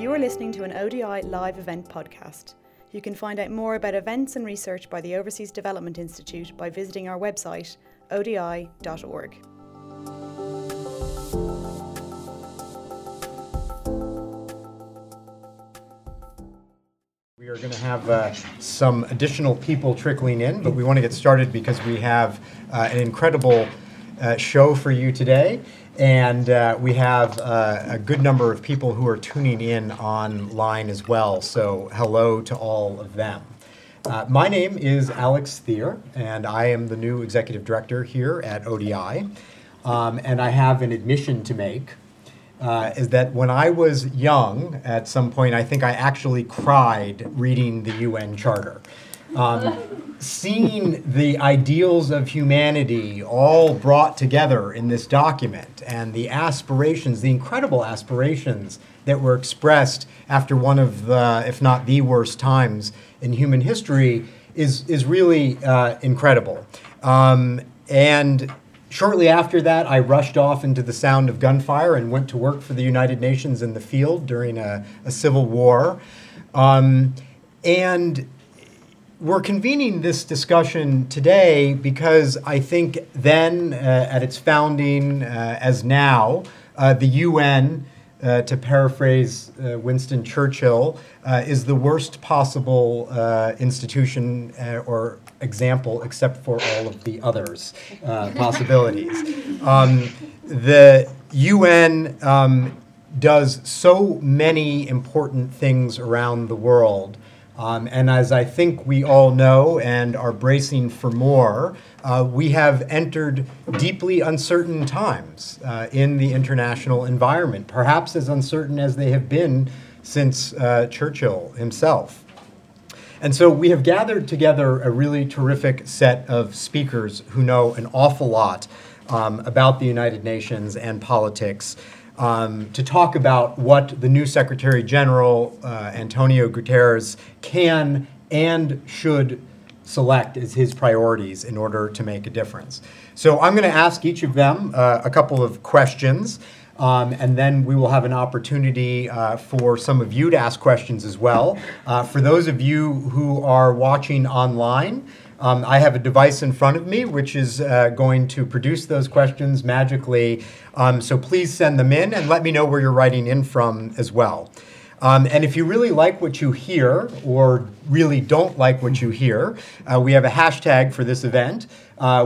You are listening to an ODI live event podcast. You can find out more about events and research by the Overseas Development Institute by visiting our website, odi.org. We are going to have some additional people trickling in, but we want to get started because we have an incredible show for you today. And we have a good number of people who are tuning in online as well, so hello to all of them. My name is Alex Thier, and I am the new Executive Director here at ODI. And I have an admission to make, is that when I was young, at some point, I think I actually cried reading the UN Charter. Seeing the ideals of humanity all brought together in this document and the aspirations, the incredible aspirations that were expressed after one of the, if not the worst times in human history is really incredible. And shortly after that, I rushed off into the sound of gunfire and went to work for the United Nations in the field during a civil war. And we're convening this discussion today because I think then, at its founding, as now, the UN, to paraphrase Winston Churchill, is the worst possible institution or example except for all of the others possibilities. The UN does so many important things around the world. And as I think we all know and are bracing for more, we have entered deeply uncertain times in the international environment, perhaps as uncertain as they have been since Churchill himself. And so we have gathered together a really terrific set of speakers who know an awful lot about the United Nations and politics, to talk about what the new Secretary General, Antonio Guterres, can and should select as his priorities in order to make a difference. So I'm going to ask each of them a couple of questions, and then we will have an opportunity for some of you to ask questions as well. For those of you who are watching online, I have a device in front of me which is going to produce those questions magically, so please send them in and let me know where you're writing in from as well. And if you really like what you hear or really don't like what you hear, we have a hashtag for this event,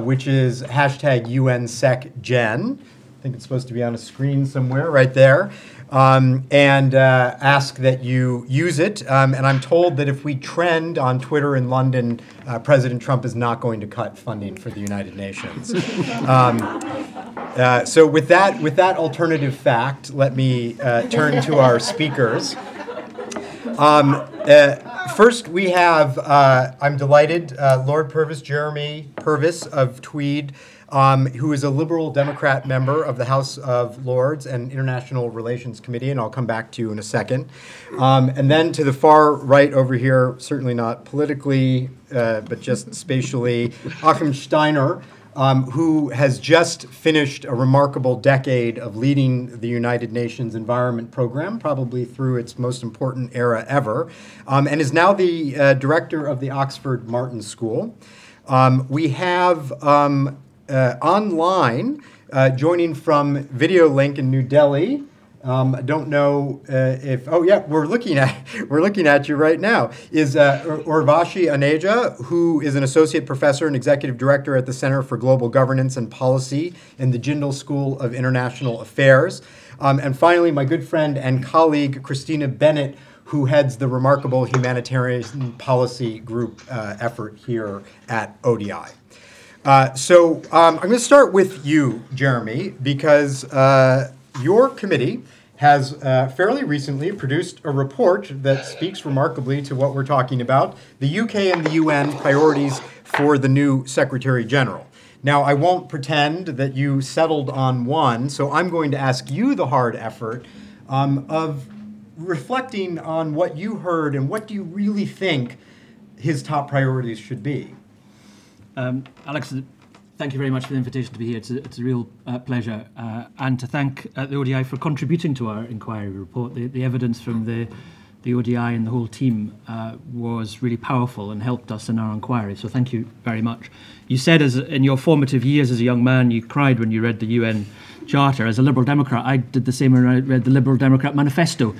which is hashtag UNSecGen. I think it's supposed to be on a screen somewhere right there. And ask that you use it. And I'm told that if we trend on Twitter in London, President Trump is not going to cut funding for the United Nations. So with that alternative fact, let me turn to our speakers. First, we have, I'm delighted, Lord Purvis, Jeremy Purvis of Tweed, who is a Liberal Democrat member of the House of Lords and International Relations Committee, and I'll come back to you in a second. And then to the far right over here, certainly not politically, but just spatially, Achim Steiner, who has just finished a remarkable decade of leading the United Nations Environment Programme, probably through its most important era ever, and is now the director of the Oxford Martin School. We have online, joining from Video Link in New Delhi. I don't know if. Oh yeah, we're looking at you right now. Is Urvashi Aneja, who is an associate professor and executive director at the Center for Global Governance and Policy in the Jindal School of International Affairs, and finally my good friend and colleague Christina Bennett, who heads the remarkable humanitarian policy group effort here at ODI. I'm going to start with you, Jeremy, because your committee has fairly recently produced a report that speaks remarkably to what we're talking about, the UK and the UN priorities for the new Secretary General. Now, I won't pretend that you settled on one, so I'm going to ask you the hard effort of reflecting on what you heard and what do you really think his top priorities should be. Alex, Thank you very much for the invitation to be here. It's a real pleasure. And to thank the ODI for contributing to our inquiry report. The evidence from the ODI and the whole team was really powerful and helped us in our inquiry. So thank you very much. You said as in your formative years as a young man, you cried when you read the UN Charter. As a Liberal Democrat, I did the same when I read the Liberal Democrat Manifesto.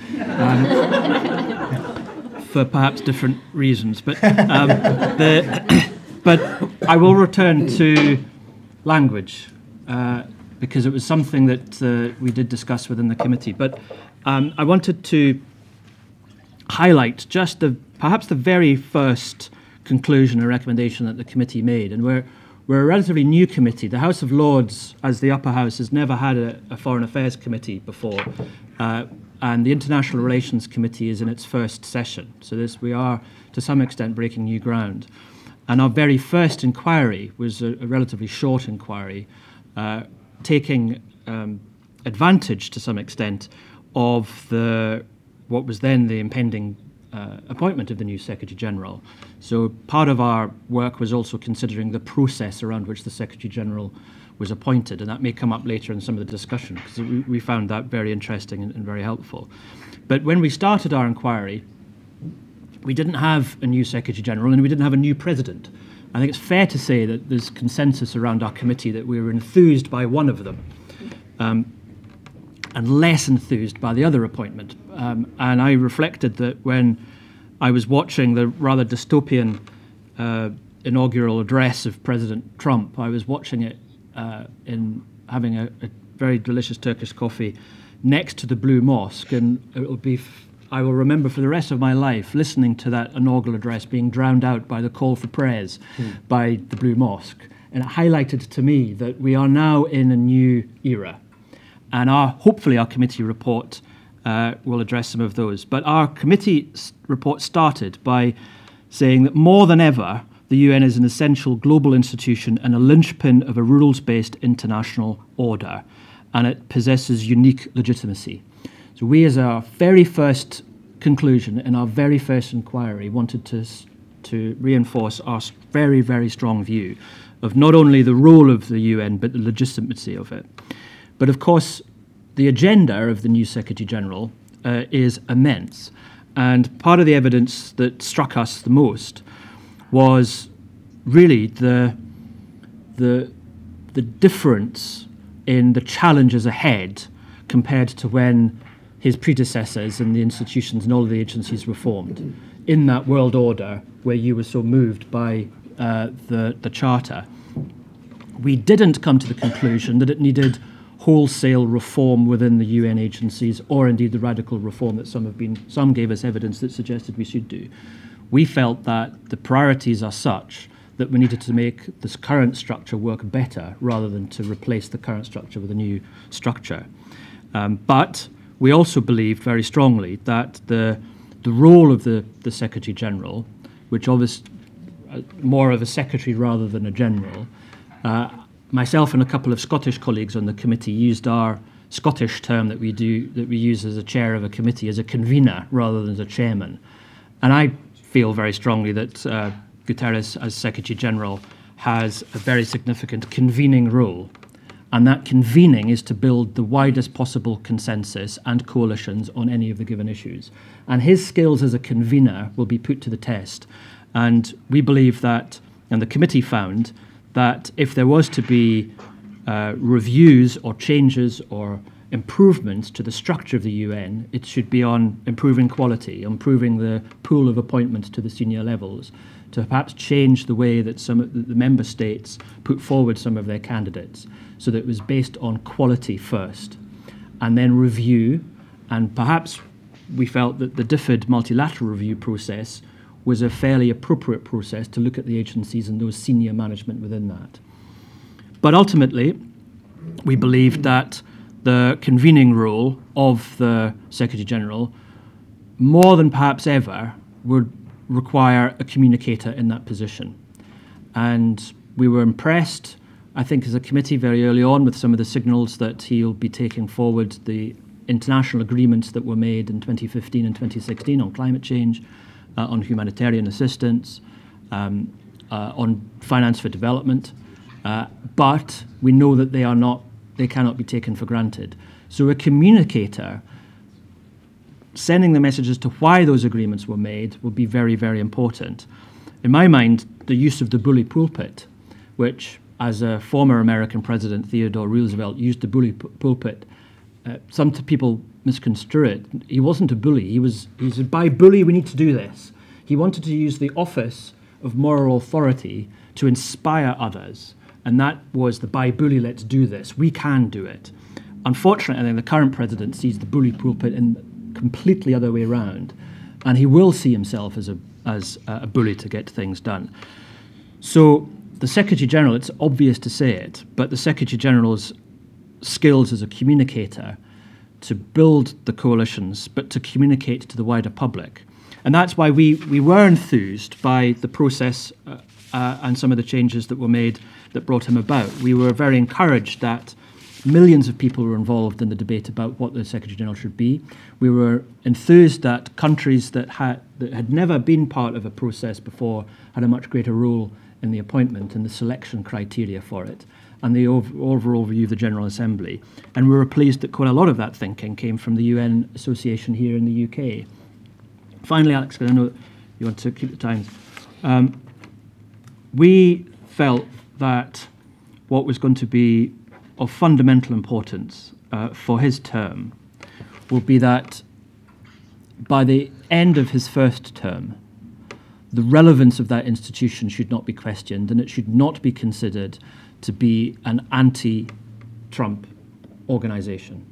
For perhaps different reasons. But, but I will return to language because it was something that we did discuss within the committee. But I wanted to highlight just perhaps the very first conclusion or recommendation that the committee made. And we're a relatively new committee. The House of Lords, as the upper house, has never had a Foreign Affairs Committee before. And the International Relations Committee is in its first session. So we are, to some extent, breaking new ground. And our very first inquiry was a relatively short inquiry, taking advantage, to some extent, of what was then the impending appointment of the new Secretary-General. So part of our work was also considering the process around which the Secretary-General was appointed, and that may come up later in some of the discussion, because we found that very interesting and very helpful. But when we started our inquiry, we didn't have a new Secretary-General and we didn't have a new President. I think it's fair to say that there's consensus around our committee that we were enthused by one of them and less enthused by the other appointment. And I reflected that when I was watching the rather dystopian inaugural address of President Trump, I was watching it in having a very delicious Turkish coffee next to the Blue Mosque, and it will be... I will remember for the rest of my life listening to that inaugural address being drowned out by the call for prayers by the Blue Mosque. And it highlighted to me that we are now in a new era. And hopefully our committee report will address some of those. But our committee report started by saying that more than ever, the UN is an essential global institution and a linchpin of a rules-based international order. And it possesses unique legitimacy. So we, as our very first conclusion in our very first inquiry, wanted to reinforce our very, very strong view of not only the role of the UN, but the legitimacy of it. But of course, the agenda of the new Secretary-General is immense. And part of the evidence that struck us the most was really the difference in the challenges ahead compared to when his predecessors and the institutions and all of the agencies were formed in that world order where you were so moved by the Charter. We didn't come to the conclusion that it needed wholesale reform within the UN agencies or indeed the radical reform that some gave us evidence that suggested we should do. We felt that the priorities are such that we needed to make this current structure work better rather than to replace the current structure with a new structure. But we also believed very strongly that the role of the Secretary-General, which obviously more of a secretary rather than a general, myself and a couple of Scottish colleagues on the committee used our Scottish term that we use as a chair of a committee as a convener rather than as a chairman. And I feel very strongly that Guterres as Secretary-General has a very significant convening role. And that convening is to build the widest possible consensus and coalitions on any of the given issues. And his skills as a convener will be put to the test. And we believe that, and the committee found, that if there was to be reviews or changes or improvements to the structure of the UN, it should be on improving quality, improving the pool of appointments to the senior levels, to perhaps change the way that some of the member states put forward some of their candidates, so that it was based on quality first, and then review. And perhaps we felt that the DFID multilateral review process was a fairly appropriate process to look at the agencies and those senior management within that. But ultimately, we believed that the convening role of the Secretary-General, more than perhaps ever, would require a communicator in that position. And we were impressed, I think, as a committee very early on with some of the signals that he'll be taking forward the international agreements that were made in 2015 and 2016 on climate change, on humanitarian assistance, on finance for development, But we know that they cannot be taken for granted. So a communicator sending the messages to why those agreements were made will be very, very important. In my mind, the use of the bully pulpit, which as a former American president, Theodore Roosevelt, used the bully pulpit, some people misconstrue it. He wasn't a bully. He said, by bully, we need to do this. He wanted to use the office of moral authority to inspire others. And that was the by bully, let's do this. We can do it. Unfortunately, I think the current president sees the bully pulpit in completely other way around. And he will see himself as a bully to get things done. So the Secretary-General, it's obvious to say it, but the Secretary-General's skills as a communicator to build the coalitions, but to communicate to the wider public. And that's why we were enthused by the process and some of the changes that were made that brought him about. We were very encouraged that millions of people were involved in the debate about what the Secretary-General should be. We were enthused that countries that had never been part of a process before had a much greater role in the appointment and the selection criteria for it, and the overall view of the General Assembly. And we were pleased that quite a lot of that thinking came from the UN Association here in the UK. Finally, Alex, because I know you want to keep the time. We felt that what was going to be of fundamental importance for his term will be that by the end of his first term, the relevance of that institution should not be questioned, and it should not be considered to be an anti-Trump organisation.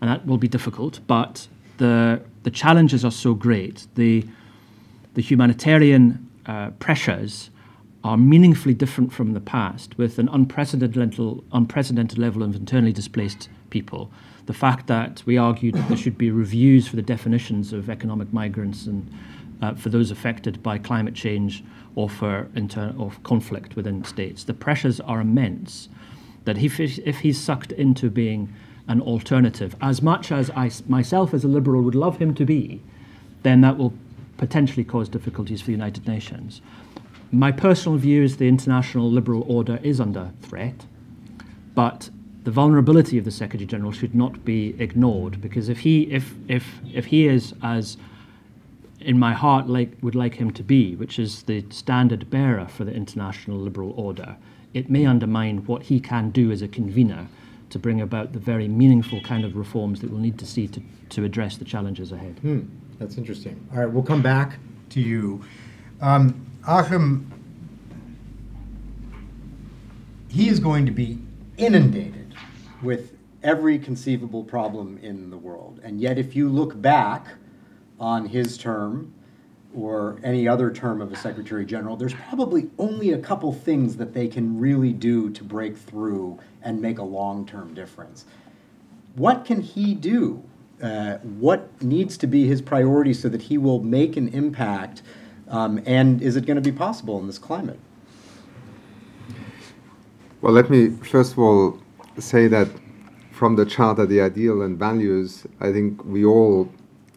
And that will be difficult, but the challenges are so great. The humanitarian pressures are meaningfully different from the past, with an unprecedented level of internally displaced people. The fact that we argued that there should be reviews for the definitions of economic migrants and for those affected by climate change or for conflict within states. The pressures are immense, that if he's sucked into being an alternative, as much as I myself as a liberal would love him to be, then that will potentially cause difficulties for the United Nations. My personal view is the international liberal order is under threat, but the vulnerability of the Secretary-General should not be ignored, because if he is, as in my heart would like him to be, which is the standard bearer for the international liberal order, it may undermine what he can do as a convener to bring about the very meaningful kind of reforms that we'll need to see to address the challenges ahead. That's interesting. All right, we'll come back to you. Achim, he is going to be inundated with every conceivable problem in the world. And yet if you look back on his term or any other term of a Secretary General, there's probably only a couple things that they can really do to break through and make a long-term difference. What can he do? What needs to be his priority so that he will make an impact? And is it going to be possible in this climate? Well, let me first of all say that from the Charter, the ideal and values, I think we all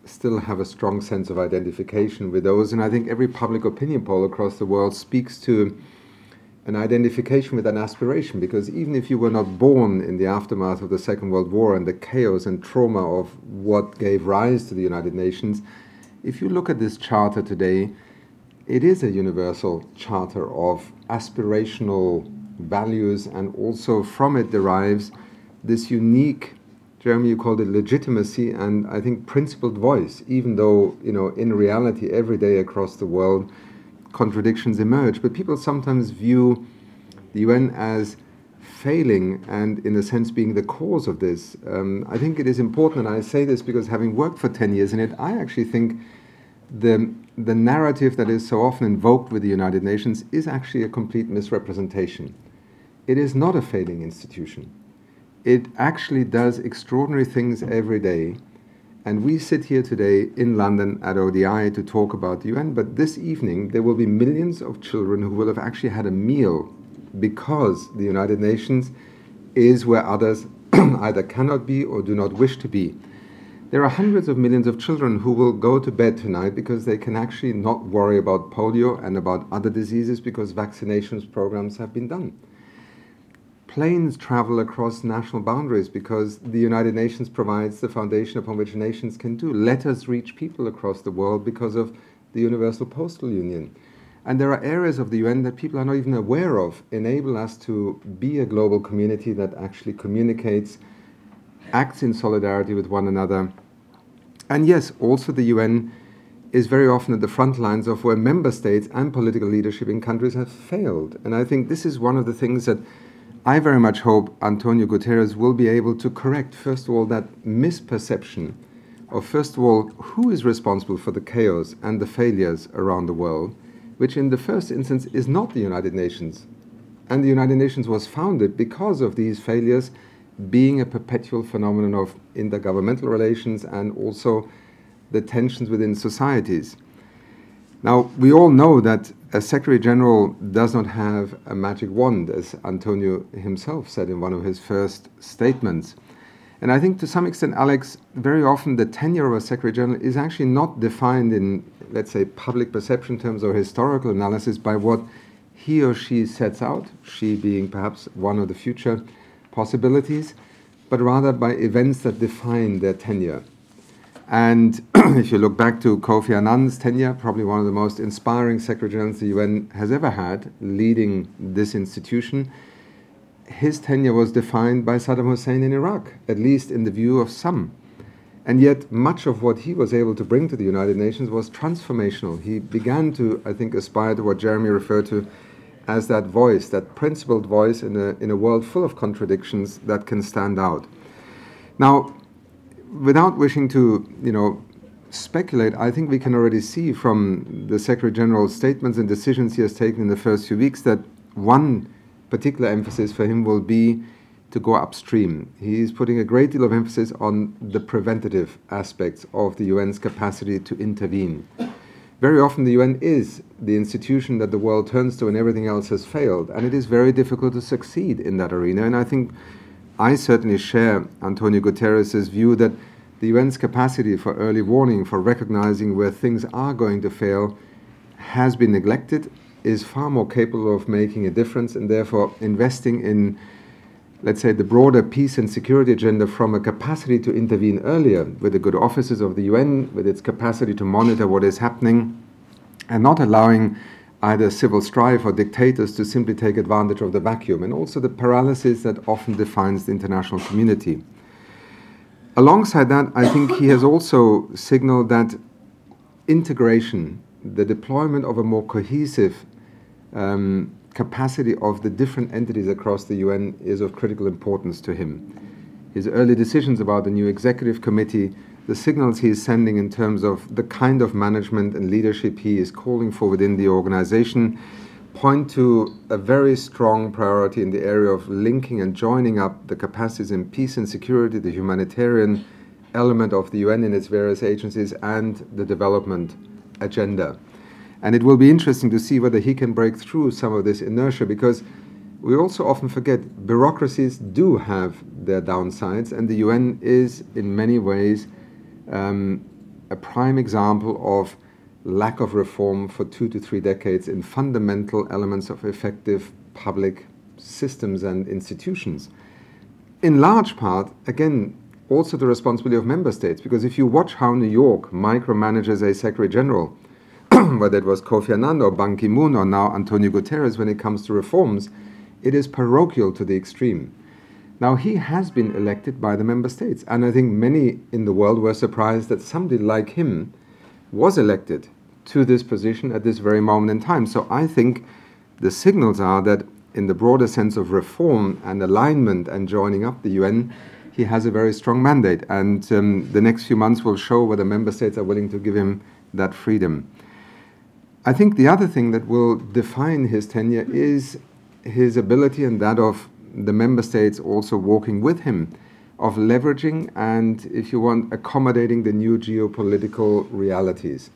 still have a strong sense of identification with those. And I think every public opinion poll across the world speaks to an identification with an aspiration, because even if you were not born in the aftermath of the Second World War and the chaos and trauma of what gave rise to the United Nations, if you look at this charter today, it is a universal charter of aspirational values, and also from it derives this unique, Jeremy, you called it legitimacy, and I think principled voice, even though, in reality, every day across the world, contradictions emerge. But people sometimes view the UN as failing and, in a sense, being the cause of this. I think it is important, and I say this because having worked for 10 years in it, I actually think the narrative that is so often invoked with the United Nations is actually a complete misrepresentation. It is not a failing institution. It actually does extraordinary things every day. And we sit here today in London at ODI to talk about the UN, but this evening there will be millions of children who will have actually had a meal because the United Nations is where others either cannot be or do not wish to be. There are hundreds of millions of children who will go to bed tonight because they can actually not worry about polio and about other diseases because vaccinations programs have been done. planes travel across national boundaries because the United Nations provides the foundation upon which nations can do. Let us reach people across the world because of the Universal Postal Union. And there are areas of the UN that people are not even aware of, enable us to be a global community that actually communicates, acts in solidarity with one another. And yes, also the UN is very often at the front lines of where member states and political leadership in countries have failed. And I think this is one of the things that I very much hope Antonio Guterres will be able to correct, first of all, that misperception of, first of all, who is responsible for the chaos and the failures around the world, which in the first instance is not the United Nations. And the United Nations was founded because of these failures being a perpetual phenomenon of intergovernmental relations and also the tensions within societies. Now, we all know that a Secretary General does not have a magic wand, as Antonio himself said in one of his first statements. And I think to some extent, Alex, very often the tenure of a Secretary General is actually not defined in, let's say, public perception terms or historical analysis by what he or she sets out, she being perhaps one of the future possibilities, but rather by events that define their tenure. And if you look back to Kofi Annan's tenure, probably one of the most inspiring Secretary Generals the UN has ever had, leading this institution, his tenure was defined by Saddam Hussein in Iraq, at least in the view of some. And yet much of what he was able to bring to the United Nations was transformational. He began to, I think, aspire to what Jeremy referred to as that voice, that principled voice in a world full of contradictions that can stand out. Now, without wishing to, speculate, I think we can already see from the Secretary General's statements and decisions he has taken in the first few weeks that one particular emphasis for him will be to go upstream. He is putting a great deal of emphasis on the preventative aspects of the UN's capacity to intervene. Very often the UN is the institution that the world turns to when everything else has failed, and it is very difficult to succeed in that arena. And I think I certainly share Antonio Guterres' view that the UN's capacity for early warning, for recognizing where things are going to fail, has been neglected, is far more capable of making a difference, and therefore investing in, let's say, the broader peace and security agenda from a capacity to intervene earlier with the good offices of the UN, with its capacity to monitor what is happening, and not allowing either civil strife or dictators to simply take advantage of the vacuum, and also the paralysis that often defines the international community. Alongside that, I think he has also signaled that integration, the deployment of a more cohesive capacity of the different entities across the UN is of critical importance to him. His early decisions about the new executive committee, the signals he is sending in terms of the kind of management and leadership he is calling for within the organization, point to a very strong priority in the area of linking and joining up the capacities in peace and security, the humanitarian element of the UN in its various agencies, and the development agenda. And it will be interesting to see whether he can break through some of this inertia, because we also often forget bureaucracies do have their downsides, and the UN is in many ways a prime example of lack of reform for 2 to 3 decades in fundamental elements of effective public systems and institutions. In large part, again, also the responsibility of member states, because if you watch how New York micromanages a Secretary General, whether it was Kofi Annan or Ban Ki-moon or now Antonio Guterres when it comes to reforms, it is parochial to the extreme. Now, he has been elected by the member states, and I think many in the world were surprised that somebody like him was elected to this position at this very moment in time. So I think the signals are that in the broader sense of reform and alignment and joining up the UN, he has a very strong mandate, and the next few months will show whether member states are willing to give him that freedom. I think the other thing that will define his tenure is his ability, and that of the member states also walking with him, of leveraging and, if you want, accommodating the new geopolitical realities.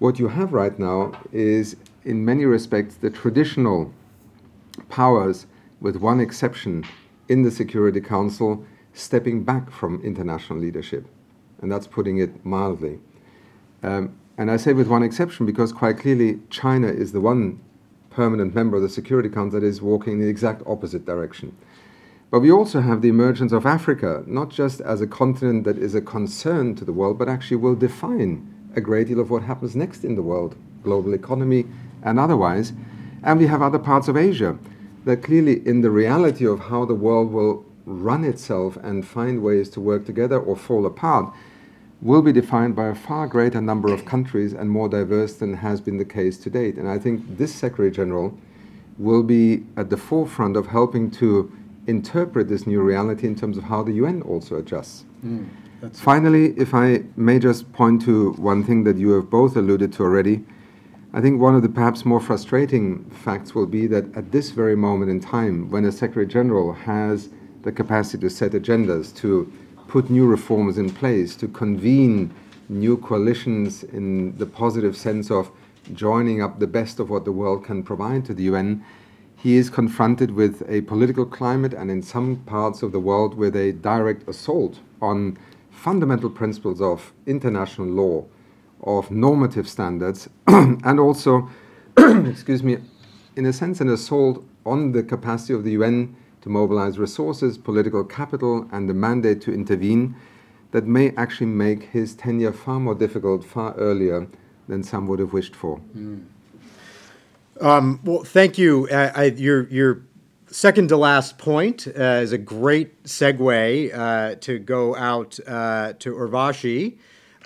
What you have right now is, in many respects, the traditional powers, with one exception, in the Security Council, stepping back from international leadership. And that's putting it mildly. And I say with one exception because quite clearly China is the one permanent member of the Security Council that is walking in the exact opposite direction. But we also have the emergence of Africa, not just as a continent that is a concern to the world, but actually will define a great deal of what happens next in the world, global economy and otherwise. And we have other parts of Asia that clearly, in the reality of how the world will run itself and find ways to work together or fall apart, will be defined by a far greater number of countries and more diverse than has been the case to date. And I think this Secretary General will be at the forefront of helping to interpret this new reality in terms of how the UN also adjusts. Finally, if I may just point to one thing that you have both alluded to already, I think one of the perhaps more frustrating facts will be that at this very moment in time, when a Secretary General has the capacity to set agendas, to put new reforms in place, to convene new coalitions in the positive sense of joining up the best of what the world can provide to the UN, he is confronted with a political climate and in some parts of the world with a direct assault on fundamental principles of international law, of normative standards, and also, excuse me, in a sense an assault on the capacity of the UN to mobilize resources, political capital, and the mandate to intervene that may actually make his tenure far more difficult far earlier than some would have wished for. Well, thank you. Your second to last point is a great segue to go out to Urvashi.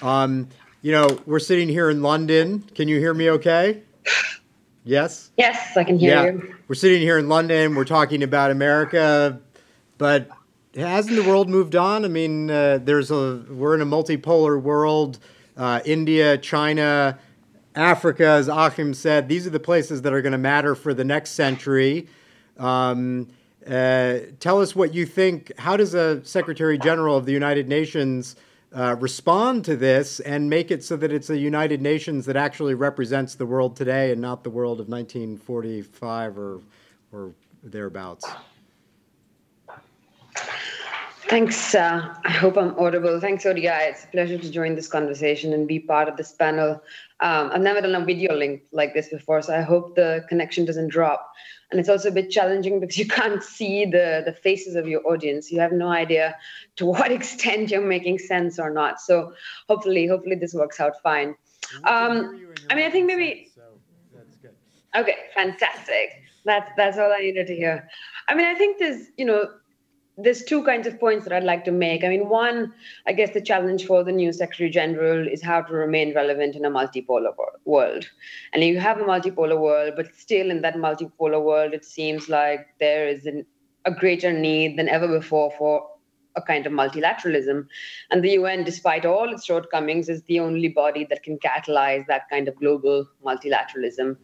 We're sitting here in London. Can you hear me okay? Yes? Yes, I can hear you. We're sitting here in London. We're talking about America, but hasn't the world moved on? I mean, we're in a multipolar world. India, China, Africa, as Achim said, these are the places that are going to matter for the next century. Tell us what you think. How does a Secretary General of the United Nations respond to this and make it so that it's a United Nations that actually represents the world today and not the world of 1945 or thereabouts? Thanks. I hope I'm audible. Thanks, ODI. It's a pleasure to join this conversation and be part of this panel. I've never done a video link like this before, so I hope the connection doesn't drop. And it's also a bit challenging because you can't see the faces of your audience. You have no idea to what extent you're making sense or not. So hopefully this works out fine. I think maybe... So that's good. Okay, fantastic. That's all I needed to hear. I think there's two kinds of points that I'd like to make. One, I guess the challenge for the new Secretary General is how to remain relevant in a multipolar world. And you have a multipolar world, but still in that multipolar world, it seems like there is a greater need than ever before for a kind of multilateralism. And the UN, despite all its shortcomings, is the only body that can catalyze that kind of global multilateralism.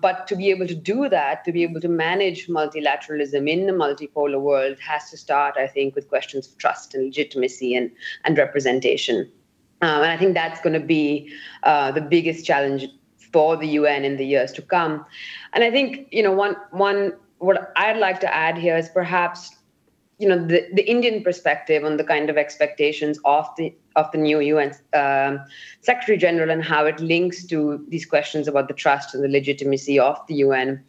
But to be able to do that, to be able to manage multilateralism in the multipolar world has to start, I think, with questions of trust and legitimacy and representation. And I think that's going to be the biggest challenge for the UN in the years to come. And I think, what I'd like to add here is perhaps the Indian perspective on the kind of expectations of the new UN Secretary General and how it links to these questions about the trust and the legitimacy of the UN.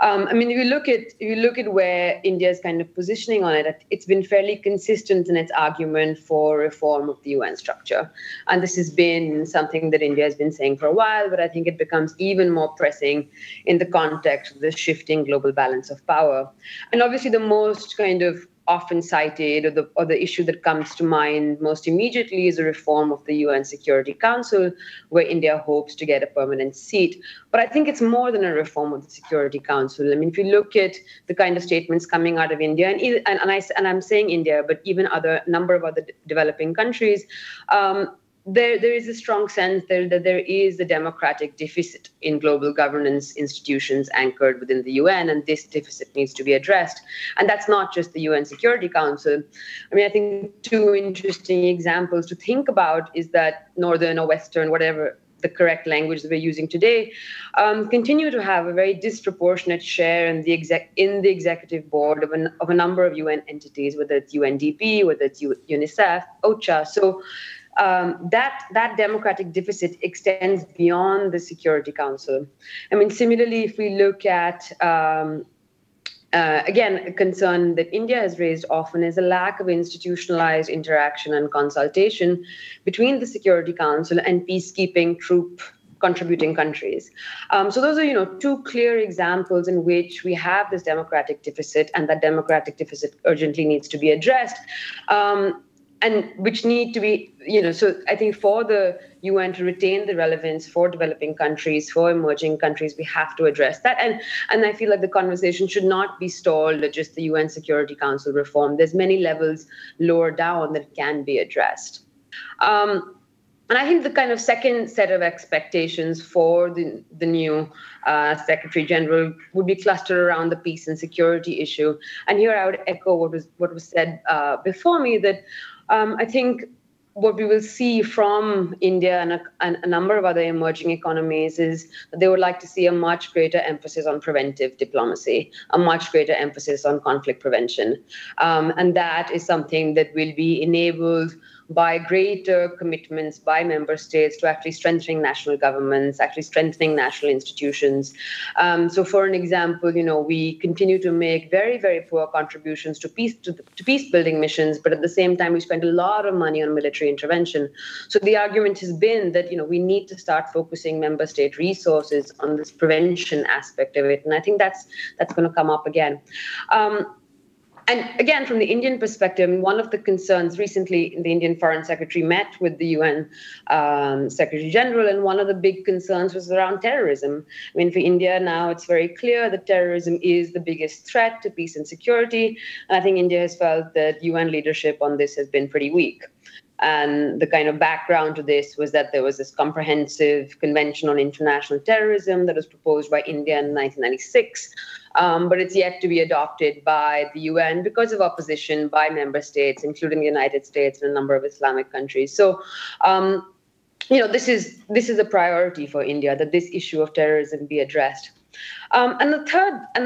If you look at where India's kind of positioning on it, it's been fairly consistent in its argument for reform of the UN structure. And this has been something that India has been saying for a while, but I think it becomes even more pressing in the context of the shifting global balance of power. And obviously the most kind of often cited or the issue that comes to mind most immediately is a reform of the UN Security Council, where India hopes to get a permanent seat. But I think it's more than a reform of the Security Council. If you look at the kind of statements coming out of India, and I'm saying India, but even a number of other developing countries, there is a strong sense that there is a democratic deficit in global governance institutions anchored within the UN, and this deficit needs to be addressed. And that's not just the UN Security Council. I think two interesting examples to think about is that Northern or Western, whatever the correct language that we're using today, continue to have a very disproportionate share in the executive board of a number of UN entities, whether it's UNDP, whether it's UNICEF, OCHA. So that democratic deficit extends beyond the Security Council. I mean, similarly, if we look at, again, a concern that India has raised often is a lack of institutionalized interaction and consultation between the Security Council and peacekeeping troop contributing countries. So those are, two clear examples in which we have this democratic deficit, and that democratic deficit urgently needs to be addressed. And which need to be, so I think for the UN to retain the relevance for developing countries, for emerging countries, we have to address that. And I feel like the conversation should not be stalled at just the UN Security Council reform. There's many levels lower down that can be addressed. And I think the kind of second set of expectations for the new Secretary General would be clustered around the peace and security issue. And here I would echo what was said before me, that I think what we will see from India and a number of other emerging economies is that they would like to see a much greater emphasis on preventive diplomacy, a much greater emphasis on conflict prevention. And that is something that will be enabled by greater commitments by member states to actually strengthening national governments, actually strengthening national institutions. So for an example, we continue to make very, very poor contributions to peace-building missions, but at the same time, we spend a lot of money on military intervention. So the argument has been that, we need to start focusing member state resources on this prevention aspect of it. And I think that's going to come up again. And again, from the Indian perspective, one of the concerns recently, the Indian Foreign Secretary met with the UN Secretary General, and one of the big concerns was around terrorism. I mean, for India now, it's very clear that terrorism is the biggest threat to peace and security. And I think India has felt that UN leadership on this has been pretty weak. And the kind of background to this was that there was this comprehensive convention on international terrorism that was proposed by India in 1996, but it's yet to be adopted by the UN because of opposition by member states, including the United States and a number of Islamic countries. So, this is a priority for India, that this issue of terrorism be addressed. And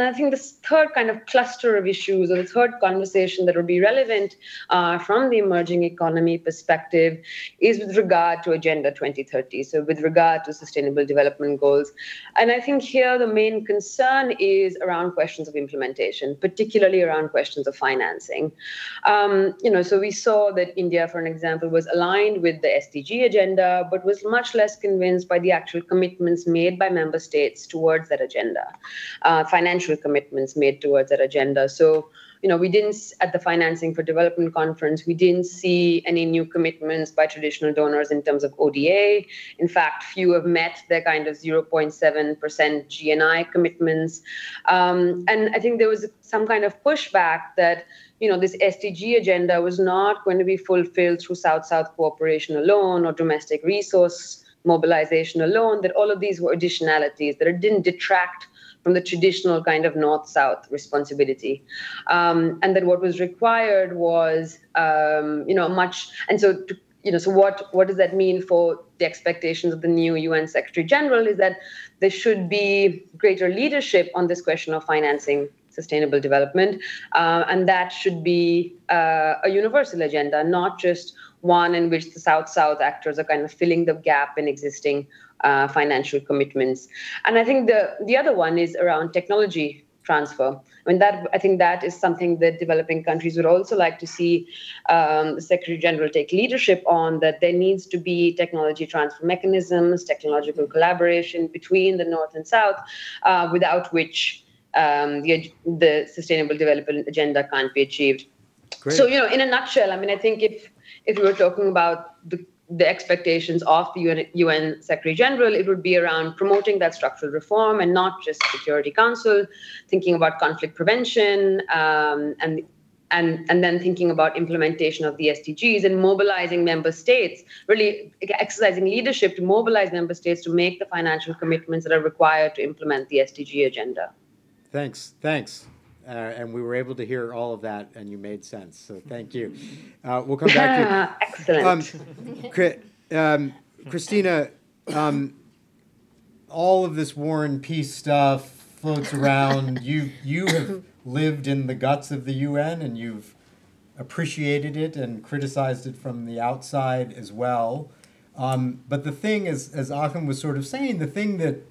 I think this third kind of cluster of issues, or the third conversation that would be relevant from the emerging economy perspective, is with regard to Agenda 2030, so with regard to Sustainable Development Goals. And I think here the main concern is around questions of implementation, particularly around questions of financing. So we saw that India, for an example, was aligned with the SDG agenda, but was much less convinced by the actual commitments made by member states towards that agenda. Financial commitments made towards that agenda. So, we didn't, at the Financing for Development Conference, we didn't see any new commitments by traditional donors in terms of ODA. In fact, few have met their kind of 0.7% GNI commitments. And I think there was some kind of pushback that, this SDG agenda was not going to be fulfilled through South-South cooperation alone or domestic resource mobilization alone, that all of these were additionalities, that it didn't detract from the traditional kind of North-South responsibility. And that what was required was, what does that mean for the expectations of the new UN Secretary General is that there should be greater leadership on this question of financing sustainable development. And that should be a universal agenda, not just one in which the South-South actors are kind of filling the gap in existing financial commitments. And I think the other one is around technology transfer. I mean, I think that is something that developing countries would also like to see the Secretary General take leadership on, that there needs to be technology transfer mechanisms, technological collaboration between the North and South, without which the Sustainable Development Agenda can't be achieved. Great. So, in a nutshell, I mean, I think if we were talking about the expectations of the UN Secretary General, it would be around promoting that structural reform and not just Security Council, thinking about conflict prevention, and then thinking about implementation of the SDGs and mobilizing member states, really exercising leadership to mobilize member states to make the financial commitments that are required to implement the SDG agenda. Thanks. And we were able to hear all of that, and you made sense. So thank you. We'll come back to you. Excellent. Christina, all of this war and peace stuff floats around. You have lived in the guts of the UN, and you've appreciated it and criticized it from the outside as well. But the thing is, as Achim was sort of saying, the thing that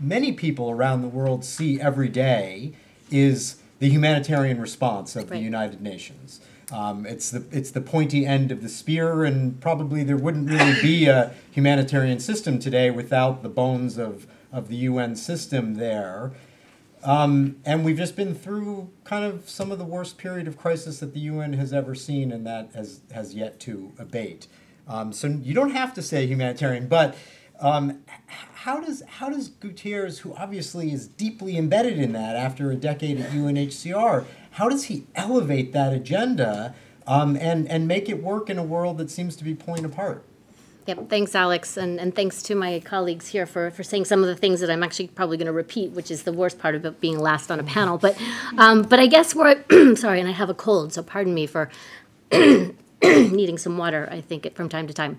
many people around the world see every day is the humanitarian response of the United Nations. It's the pointy end of the spear, and probably there wouldn't really be a humanitarian system today without the bones of the UN system there. And we've just been through kind of some of the worst period of crisis that the UN has ever seen, and that has yet to abate. So you don't have to say humanitarian, but how does Guterres, who obviously is deeply embedded in that after a decade at UNHCR, how does he elevate that agenda and make it work in a world that seems to be pulling apart? Yep, thanks, Alex, and thanks to my colleagues here for saying some of the things that I'm actually probably going to repeat, which is the worst part about being last on a panel. But I guess we're sorry, and I have a cold, so pardon me for needing some water, I think, from time to time.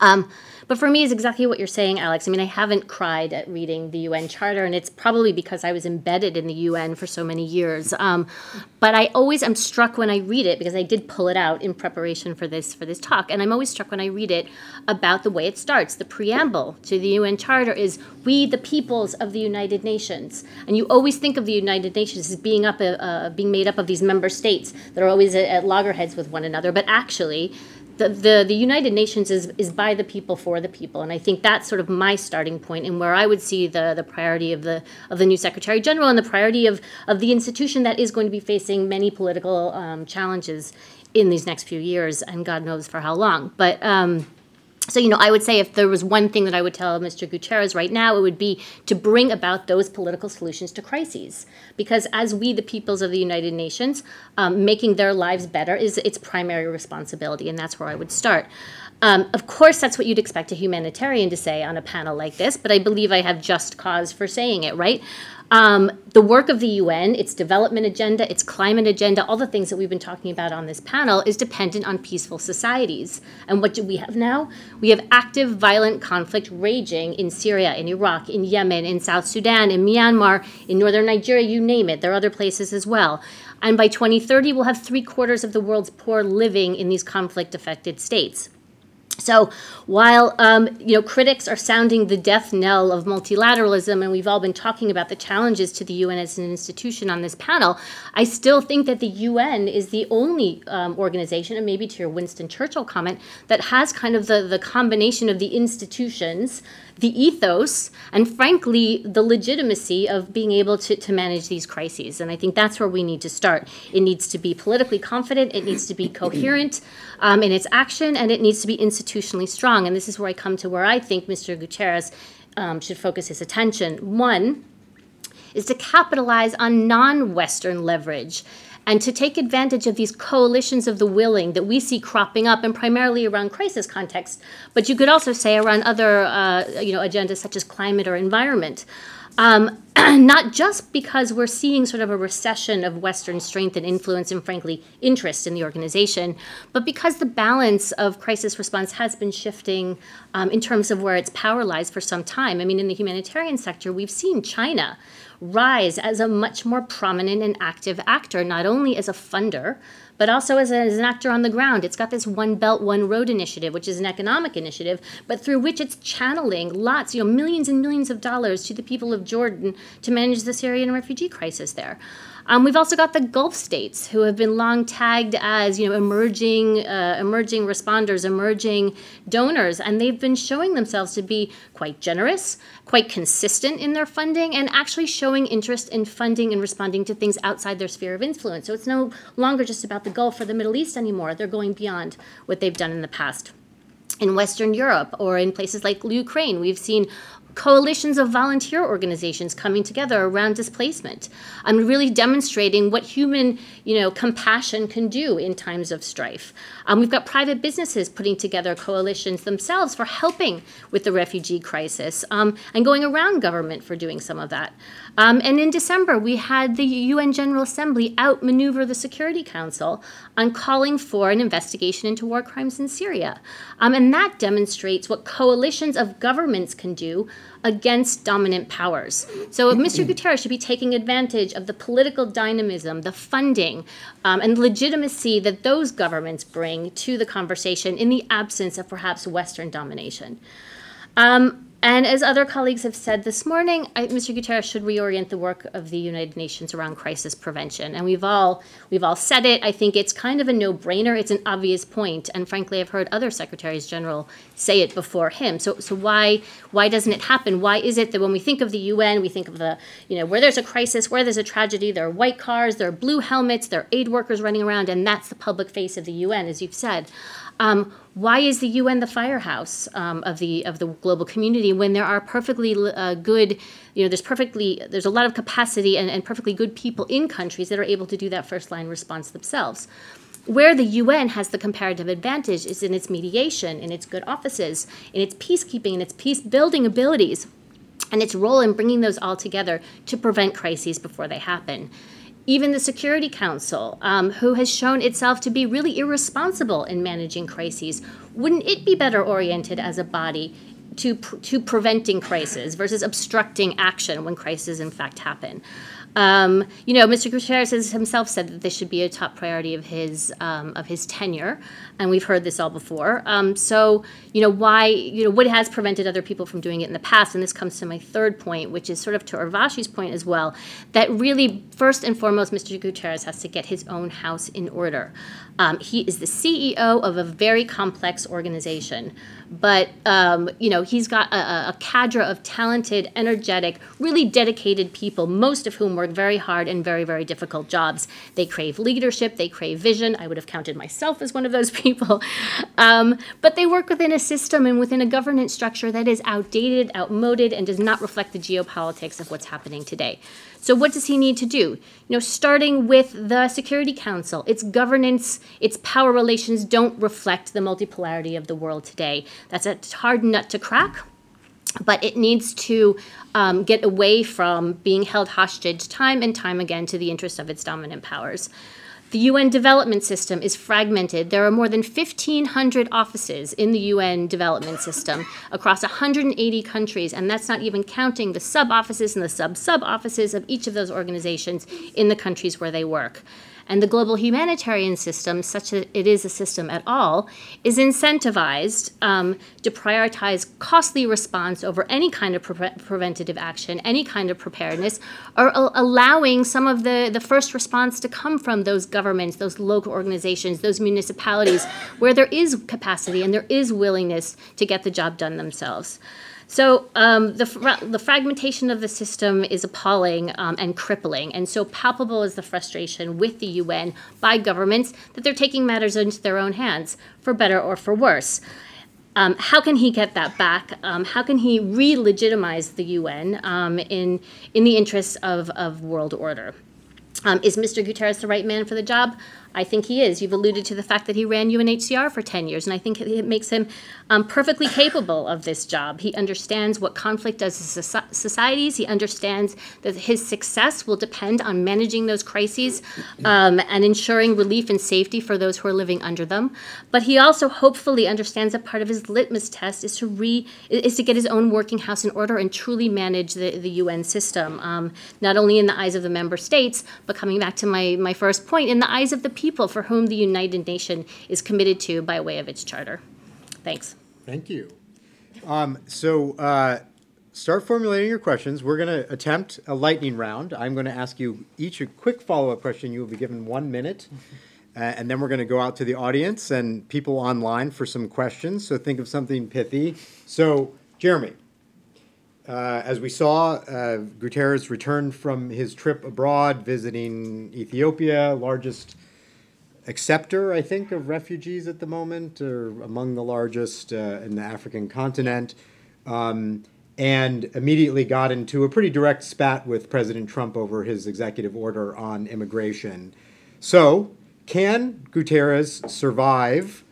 But for me, it's exactly what you're saying, Alex. I mean, I haven't cried at reading the UN Charter, and it's probably because I was embedded in the UN for so many years. But I always am struck when I read it, because I did pull it out in preparation for this talk, and I'm always struck when I read it about the way it starts. The preamble to the UN Charter is, "We, the peoples of the United Nations." And you always think of the United Nations as being made up of these member states that are always at loggerheads with one another, but actually, The United Nations is by the people for the people, and I think that's sort of my starting point and where I would see the priority of the new Secretary General and the priority of the institution that is going to be facing many political challenges in these next few years, and God knows for how long. But so, you know, I would say if there was one thing that I would tell Mr. Guterres right now, it would be to bring about those political solutions to crises. Because as we, the peoples of the United Nations, making their lives better is its primary responsibility, and that's where I would start. Of course, that's what you'd expect a humanitarian to say on a panel like this, but I believe I have just cause for saying it, right? The work of the UN, its development agenda, its climate agenda, all the things that we've been talking about on this panel is dependent on peaceful societies. And what do we have now? We have active, violent conflict raging in Syria, in Iraq, in Yemen, in South Sudan, in Myanmar, in northern Nigeria, you name it. There are other places as well. And by 2030, we'll have 3/4 of the world's poor living in these conflict-affected states. So while critics are sounding the death knell of multilateralism, and we've all been talking about the challenges to the UN as an institution on this panel, I still think that the UN is the only organization, and maybe to your Winston Churchill comment, that has kind of the combination of the institutions, the ethos, and frankly, the legitimacy of being able to manage these crises. And I think that's where we need to start. It needs to be politically confident, it needs to be coherent in its action, and it needs to be institutionally strong. And this is where I come to where I think Mr. Guterres should focus his attention. One is to capitalize on non-Western leverage and to take advantage of these coalitions of the willing that we see cropping up, and primarily around crisis context, but you could also say around other agendas such as climate or environment. Not just because we're seeing sort of a recession of Western strength and influence and, frankly, interest in the organization, but because the balance of crisis response has been shifting in terms of where its power lies for some time. I mean, in the humanitarian sector, we've seen China rise as a much more prominent and active actor, not only as a funder, but also as an actor on the ground. It's got this One Belt, One Road initiative, which is an economic initiative, but through which it's channeling lots, millions and millions of dollars to the people of Jordan to manage the Syrian refugee crisis there. We've also got the Gulf states, who have been long tagged as emerging responders, emerging donors, and they've been showing themselves to be quite generous, quite consistent in their funding, and actually showing interest in funding and responding to things outside their sphere of influence. So it's no longer just about the Gulf or the Middle East anymore. They're going beyond what they've done in the past. In Western Europe or in places like Ukraine, we've seen coalitions of volunteer organizations coming together around displacement, and really demonstrating what human, compassion can do in times of strife. We've got private businesses putting together coalitions themselves for helping with the refugee crisis, and going around government for doing some of that. And in December, we had the UN General Assembly outmaneuver the Security Council on calling for an investigation into war crimes in Syria. And that demonstrates what coalitions of governments can do against dominant powers. So Mr. Guterres should be taking advantage of the political dynamism, the funding, and legitimacy that those governments bring to the conversation in the absence of perhaps Western domination. And as other colleagues have said this morning, Mr. Guterres should reorient the work of the United Nations around crisis prevention. And we've all said it. I think it's kind of a no-brainer. It's an obvious point. And frankly, I've heard other secretaries general say it before him. So why doesn't it happen? Why is it that when we think of the UN, we think of the, where there's a crisis, where there's a tragedy, there are white cars, there are blue helmets, there are aid workers running around, and that's the public face of the UN, as you've said. Why is the UN the firehouse of the global community when there are perfectly good, there's a lot of capacity and perfectly good people in countries that are able to do that first line response themselves? Where the UN has the comparative advantage is in its mediation, in its good offices, in its peacekeeping, in its peace building abilities, and its role in bringing those all together to prevent crises before they happen. Even the Security Council, who has shown itself to be really irresponsible in managing crises, wouldn't it be better oriented as a body to preventing crises versus obstructing action when crises in fact happen? Mr. Guterres has himself said that this should be a top priority of his tenure, and we've heard this all before. So what has prevented other people from doing it in the past? And this comes to my third point, which is sort of to Urvashi's point as well, that really, first and foremost, Mr. Guterres has to get his own house in order. He is the CEO of a very complex organization, but he's got a cadre of talented, energetic, really dedicated people, most of whom work very hard and very, very difficult jobs. They crave leadership, they crave vision. I would have counted myself as one of those people. But they work within a system and within a governance structure that is outdated, outmoded, and does not reflect the geopolitics of what's happening today. So what does he need to do? Starting with the Security Council, its governance, its power relations don't reflect the multipolarity of the world today. That's a hard nut to crack, but it needs to get away from being held hostage time and time again to the interests of its dominant powers. The UN development system is fragmented. There are more than 1,500 offices in the UN development system across 180 countries, and that's not even counting the sub-offices and the sub-sub-offices of each of those organizations in the countries where they work. And the global humanitarian system, such that it is a system at all, is incentivized to prioritize costly response over any kind of preventative action, any kind of preparedness, or allowing some of the first response to come from those governments, those local organizations, those municipalities, where there is capacity and there is willingness to get the job done themselves. So the fragmentation of the system is appalling and crippling, and so palpable is the frustration with the UN by governments that they're taking matters into their own hands, for better or for worse. How can he get that back? How can he re-legitimize the UN in the interests of world order? Is Mr. Guterres the right man for the job? I think he is. You've alluded to the fact that he ran UNHCR for 10 years, and I think it makes him perfectly capable of this job. He understands what conflict does to societies. He understands that his success will depend on managing those crises and ensuring relief and safety for those who are living under them. But he also hopefully understands that part of his litmus test is to get his own working house in order and truly manage the UN system, not only in the eyes of the member states, but coming back to my first point, in the eyes of the people for whom the United Nations is committed to by way of its charter. Thanks. Thank you. Start formulating your questions. We're going to attempt a lightning round. I'm going to ask you each a quick follow-up question. You will be given 1 minute. And then we're going to go out to the audience and people online for some questions. So think of something pithy. So, Jeremy, as we saw, Guterres returned from his trip abroad, visiting Ethiopia, largest acceptor, I think, of refugees at the moment, or among the largest in the African continent, and immediately got into a pretty direct spat with President Trump over his executive order on immigration. So, can Guterres survive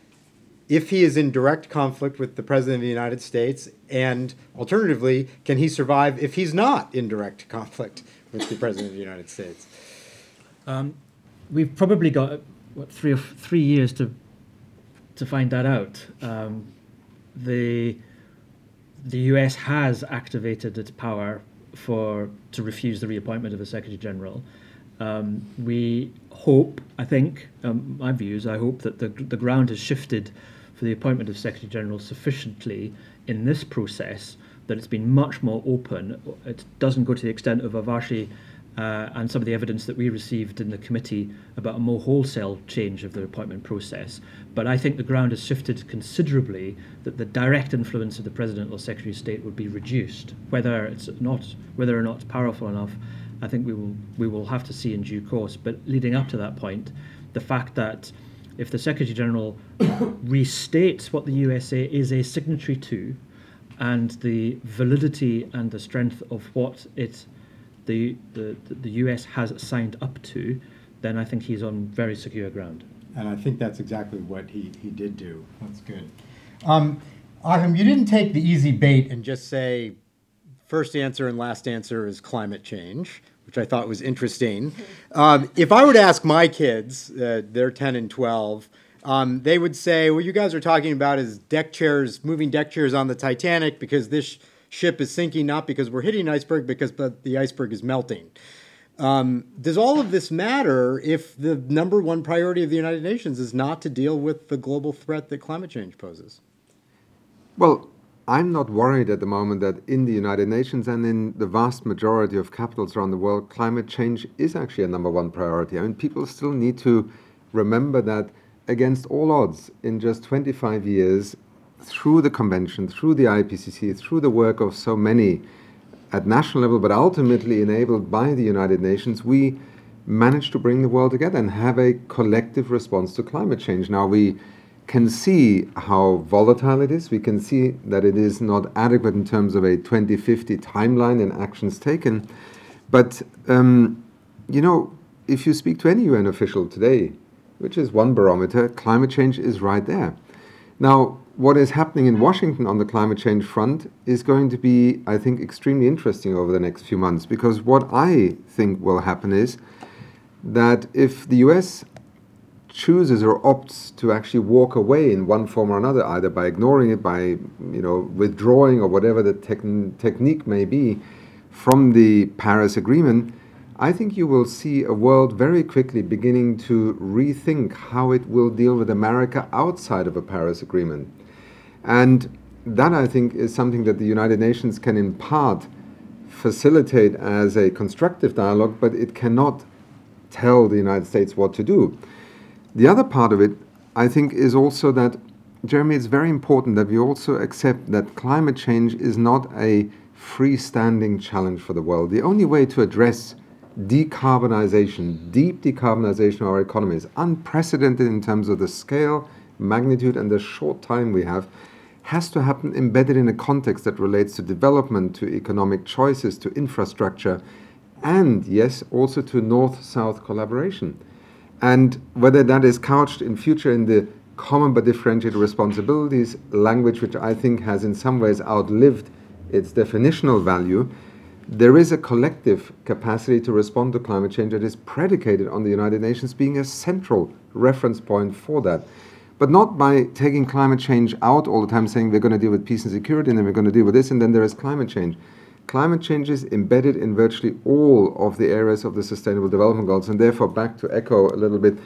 if he is in direct conflict with the President of the United States? And alternatively, can he survive if he's not in direct conflict with the President of the United States? We've probably got three years to find that out. The the US has activated its power to refuse the reappointment of a Secretary General. We hope, I think, my views, I hope that the ground has shifted for the appointment of Secretary General sufficiently in this process that it's been much more open. It doesn't go to the extent of Urvashi and some of the evidence that we received in the committee about a more wholesale change of the appointment process. But I think the ground has shifted considerably that the direct influence of the President or Secretary of State would be reduced. Whether or not it's powerful enough, I think we will have to see in due course. But leading up to that point, the fact that if the Secretary General restates what the USA is a signatory to, and the validity and the strength of what the US has signed up to, then I think he's on very secure ground. And I think that's exactly what he did do. That's good. Achim, you didn't take the easy bait and just say first answer and last answer is climate change, which I thought was interesting. If I were to ask my kids, they're 10 and 12, they would say, what you guys are talking about is moving deck chairs on the Titanic because this ship is sinking, not because we're hitting an iceberg, but the iceberg is melting. Does all of this matter if the number one priority of the United Nations is not to deal with the global threat that climate change poses? Well, I'm not worried at the moment that in the United Nations and in the vast majority of capitals around the world, climate change is actually a number one priority. I mean, people still need to remember that against all odds, in just 25 years, through the convention, through the IPCC, through the work of so many at national level, but ultimately enabled by the United Nations, we managed to bring the world together and have a collective response to climate change. Now, we can see how volatile it is. We can see that it is not adequate in terms of a 2050 timeline and actions taken. But, if you speak to any UN official today, which is one barometer, climate change is right there. Now, what is happening in Washington on the climate change front is going to be, I think, extremely interesting over the next few months, because what I think will happen is that if the US chooses or opts to actually walk away in one form or another, either by ignoring it, by withdrawing or whatever the technique may be from the Paris Agreement, I think you will see a world very quickly beginning to rethink how it will deal with America outside of a Paris Agreement. And that, I think, is something that the United Nations can in part facilitate as a constructive dialogue, but it cannot tell the United States what to do. The other part of it, I think, is also that, Jeremy, it's very important that we also accept that climate change is not a freestanding challenge for the world. The only way to address decarbonization, deep decarbonization of our economy is unprecedented in terms of the scale, magnitude, and the short time we have, has to happen embedded in a context that relates to development, to economic choices, to infrastructure, and, yes, also to North-South collaboration. And whether that is couched in future in the common but differentiated responsibilities language, which I think has in some ways outlived its definitional value, there is a collective capacity to respond to climate change that is predicated on the United Nations being a central reference point for that. But not by taking climate change out all the time, saying we're going to deal with peace and security, and then we're going to deal with this, and then there is climate change. Climate change is embedded in virtually all of the areas of the Sustainable Development Goals, and therefore, back to echo a little bit,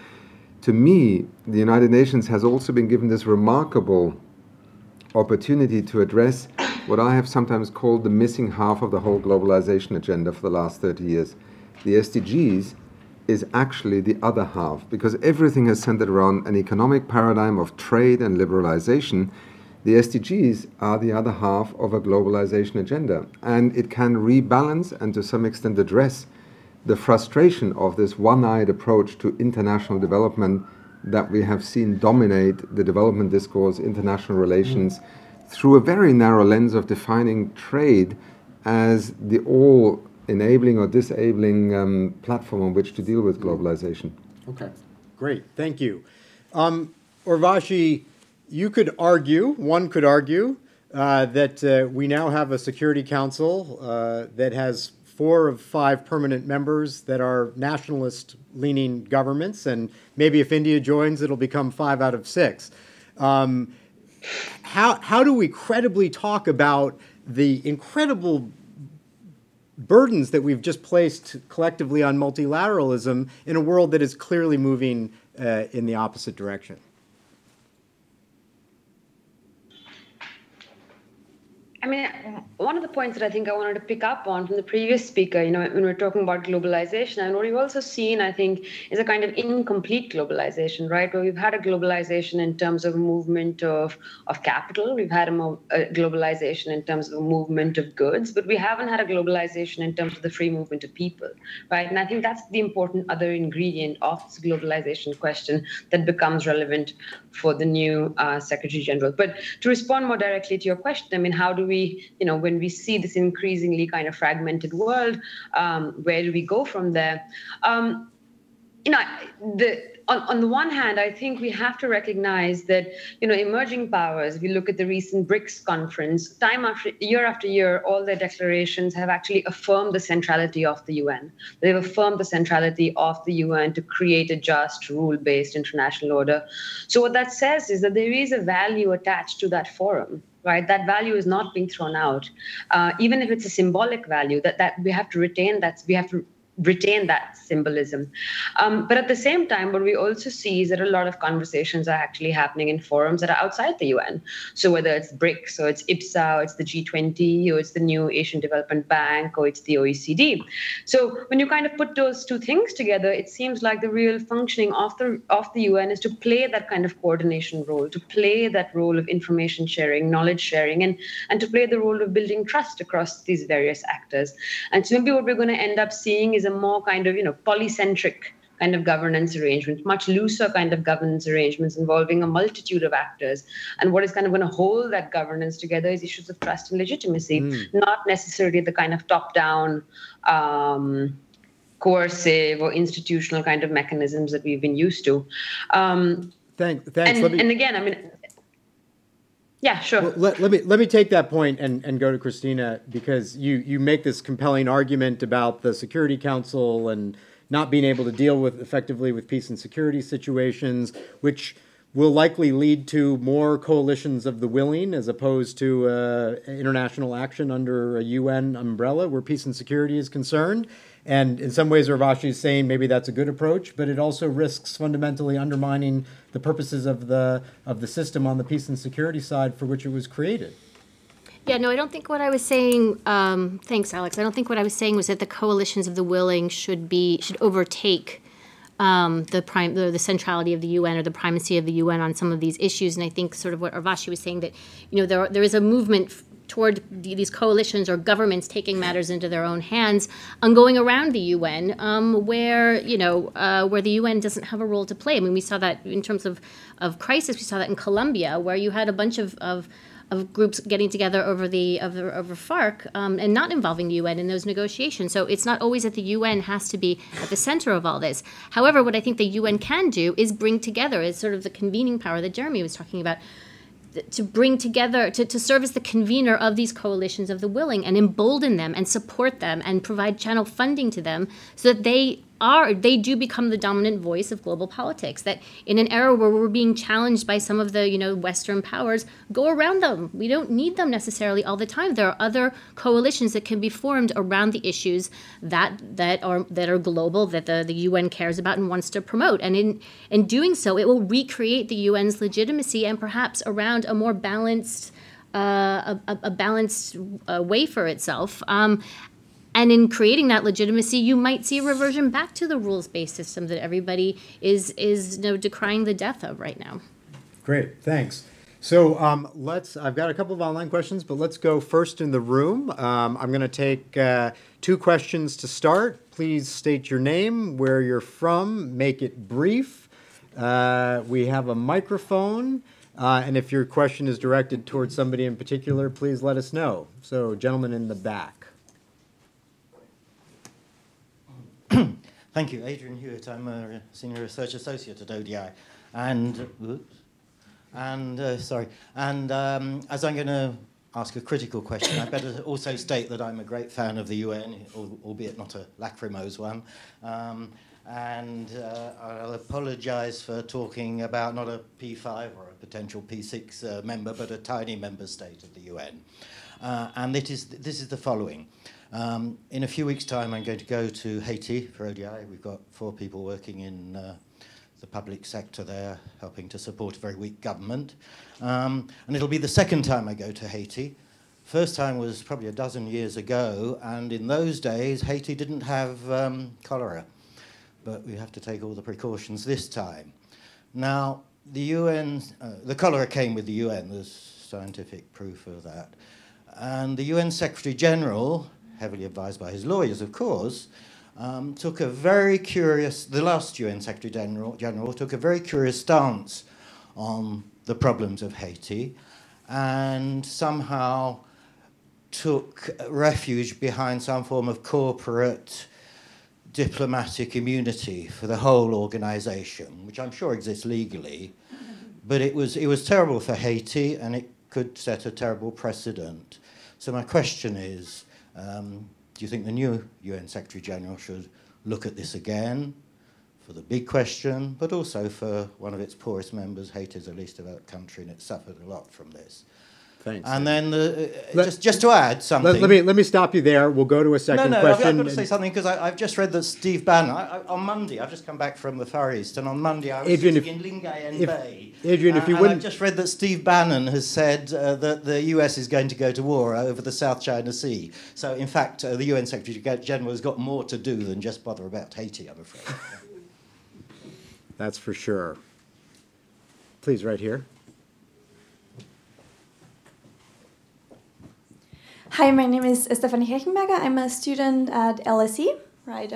to me, the United Nations has also been given this remarkable opportunity to address what I have sometimes called the missing half of the whole globalization agenda for the last 30 years. The SDGs is actually the other half, because everything has centered around an economic paradigm of trade and liberalization. The SDGs are the other half of a globalization agenda, and it can rebalance and to some extent address the frustration of this one-eyed approach to international development that we have seen dominate the development discourse, international relations, through a very narrow lens of defining trade as the all-enabling or disabling platform on which to deal with globalization. Okay, great, thank you. Urvashi, one could argue, that we now have a Security Council that has 4 of 5 permanent members that are nationalist-leaning governments, and maybe if India joins, it'll become 5 out of 6. How do we credibly talk about the incredible burdens that we've just placed collectively on multilateralism in a world that is clearly moving in the opposite direction. I mean, one of the points that I think I wanted to pick up on from the previous speaker, you know, when we're talking about globalization, and what we've also seen, I think, is a kind of incomplete globalization, right? Where we've had a globalization in terms of movement of capital, we've had a globalization in terms of movement of goods, but we haven't had a globalization in terms of the free movement of people, right? And I think that's the important other ingredient of this globalization question that becomes relevant for the new Secretary General. But to respond more directly to your question, I mean, how do we, you know, when we see this increasingly kind of fragmented world, where do we go from there? You know, on the one hand, I think we have to recognize that, you know, emerging powers, if you look at the recent BRICS conference, year after year, all their declarations have actually affirmed the centrality of the UN. They've affirmed the centrality of the UN to create a just, rule-based international order. So what that says is that there is a value attached to that forum. Right, that value is not being thrown out, even if it's a symbolic value. We have to retain that symbolism. But at the same time, what we also see is that a lot of conversations are actually happening in forums that are outside the UN. So whether it's BRICS or it's IPSA or it's the G20 or it's the new Asian Development Bank or it's the OECD. So when you kind of put those two things together, it seems like the real functioning of the UN is to play that kind of coordination role, to play that role of information sharing, knowledge sharing, and to play the role of building trust across these various actors. And so maybe what we're going to end up seeing is a more kind of, you know, polycentric kind of governance arrangements, much looser kind of governance arrangements involving a multitude of actors. And what is kind of going to hold that governance together is issues of trust and legitimacy, not necessarily the kind of top-down, coercive or institutional kind of mechanisms that we've been used to. Thanks. Yeah, sure. Well, let me take that point and go to Christina, because you make this compelling argument about the Security Council and not being able to deal with effectively with peace and security situations, which will likely lead to more coalitions of the willing as opposed to international action under a UN umbrella where peace and security is concerned. And in some ways, Urvashi is saying maybe that's a good approach, but it also risks fundamentally undermining the purposes of the system on the peace and security side for which it was created. Yeah, no, I don't think what I was saying. Thanks, Alex. I don't think what I was saying was that the coalitions of the willing should overtake the centrality of the UN or the primacy of the UN on some of these issues. And I think sort of what Urvashi was saying, that, you know, there is a movement toward these coalitions or governments taking matters into their own hands and going around the UN, where the UN doesn't have a role to play. I mean, we saw that in terms of crisis. We saw that in Colombia, where you had a bunch of groups getting together over FARC and not involving the UN in those negotiations. So it's not always that the UN has to be at the center of all this. However, what I think the UN can do is bring together, is sort of the convening power that Jeremy was talking about, to bring together, to serve as the convener of these coalitions of the willing and embolden them and support them and provide channel funding to them so that they do become the dominant voice of global politics. That in an era where we're being challenged by some of the, you know, Western powers, go around them. We don't need them necessarily all the time. There are other coalitions that can be formed around the issues that are global, that the UN cares about and wants to promote. And in doing so, it will recreate the UN's legitimacy and perhaps around a more balanced way for itself. And in creating that legitimacy, you might see a reversion back to the rules-based system that everybody is decrying the death of right now. Great, thanks. So I've got a couple of online questions, but let's go first in the room. I'm going to take two questions to start. Please state your name, where you're from, make it brief. We have a microphone, and if your question is directed towards somebody in particular, please let us know. So, gentleman in the back. Thank you. Adrian Hewitt. I'm a senior research associate at ODI. And as I'm going to ask a critical question, I better also state that I'm a great fan of the UN, albeit not a lachrymose one. And I'll apologise for talking about not a P5 or a potential P6 member, but a tiny member state of the UN. and this is the following. In a few weeks' time, I'm going to go to Haiti for ODI. We've got 4 people working in the public sector there, helping to support a very weak government. And it'll be the second time I go to Haiti. First time was probably a dozen years ago, and in those days, Haiti didn't have cholera. But we have to take all the precautions this time. Now, the UN, the cholera came with the UN. There's scientific proof of that. And the UN Secretary General, heavily advised by his lawyers, of course, took a very curious, the last UN Secretary General took a very curious stance on the problems of Haiti and somehow took refuge behind some form of corporate diplomatic immunity for the whole organization, which I'm sure exists legally, but it was terrible for Haiti and it could set a terrible precedent. So my question is, do you think the new UN Secretary General should look at this again for the big question, but also for one of its poorest members? Haiti is the least developed country and it suffered a lot from this. Thanks. And then, just to add something. Let me stop you there. We'll go to a second question. I've got to say something because I've just read that Steve Bannon, on Monday, I've just come back from the Far East, and on Monday I was sitting in Lingayen Bay. Adrian, if you wouldn't. I've just read that Steve Bannon has said that the US is going to go to war over the South China Sea. So, in fact, the UN Secretary General has got more to do than just bother about Haiti, I'm afraid. That's for sure. Please, right here. Hi, my name is Stephanie Hechenberger. I'm a student at LSE, right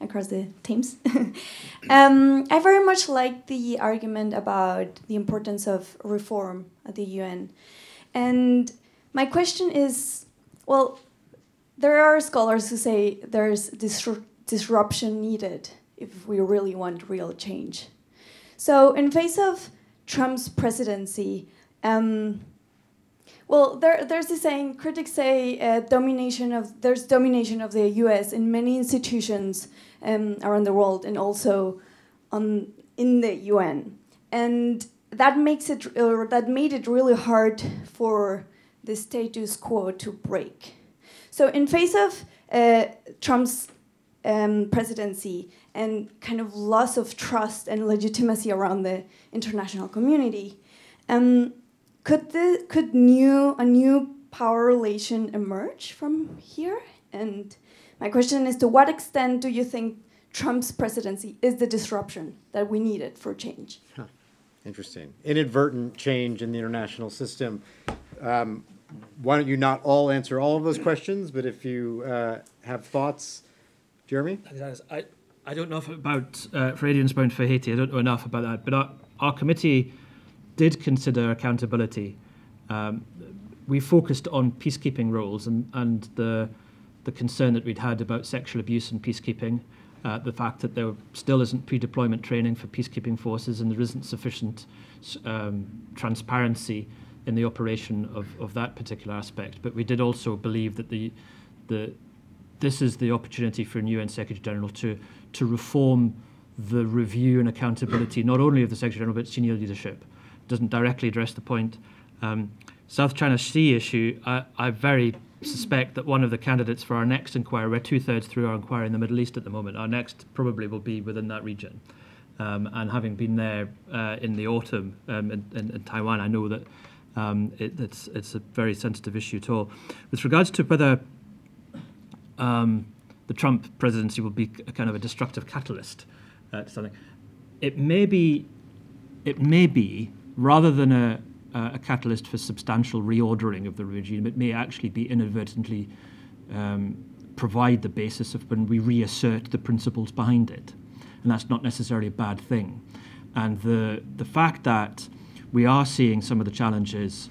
across the Thames. I very much like the argument about the importance of reform at the UN. And my question is, well, there are scholars who say there's disruption needed if we really want real change. So in face of Trump's presidency, well, there's this saying, critics say there's domination of the US in many institutions around the world and also in the UN. And that made it really hard for the status quo to break. So in face of Trump's presidency and kind of loss of trust and legitimacy around the international community, Could a new power relation emerge from here? And my question is, to what extent do you think Trump's presidency is the disruption that we needed for change? Huh. Interesting. Inadvertent change in the international system. Why don't you not all answer all of those questions, but if you have thoughts, Jeremy? I don't know about, for Adrian's point for Haiti, I don't know enough about that, but our committee did consider accountability. We focused on peacekeeping roles and the concern that we'd had about sexual abuse in peacekeeping, the fact that there still isn't pre-deployment training for peacekeeping forces and there isn't sufficient transparency in the operation of that particular aspect. But we did also believe that this is the opportunity for a UN Secretary General to reform the review and accountability, not only of the Secretary General, but senior leadership. Doesn't directly address the point. South China Sea issue, I very suspect that one of the candidates for our next inquiry, we're 2/3 through our inquiry in the Middle East at the moment, our next probably will be within that region. And having been there in the autumn in Taiwan, I know that it's a very sensitive issue at all. With regards to whether the Trump presidency will be a kind of a destructive catalyst to something, it may be rather than a catalyst for substantial reordering of the regime, it may actually be inadvertently provide the basis of when we reassert the principles behind it. And that's not necessarily a bad thing. And the fact that we are seeing some of the challenges,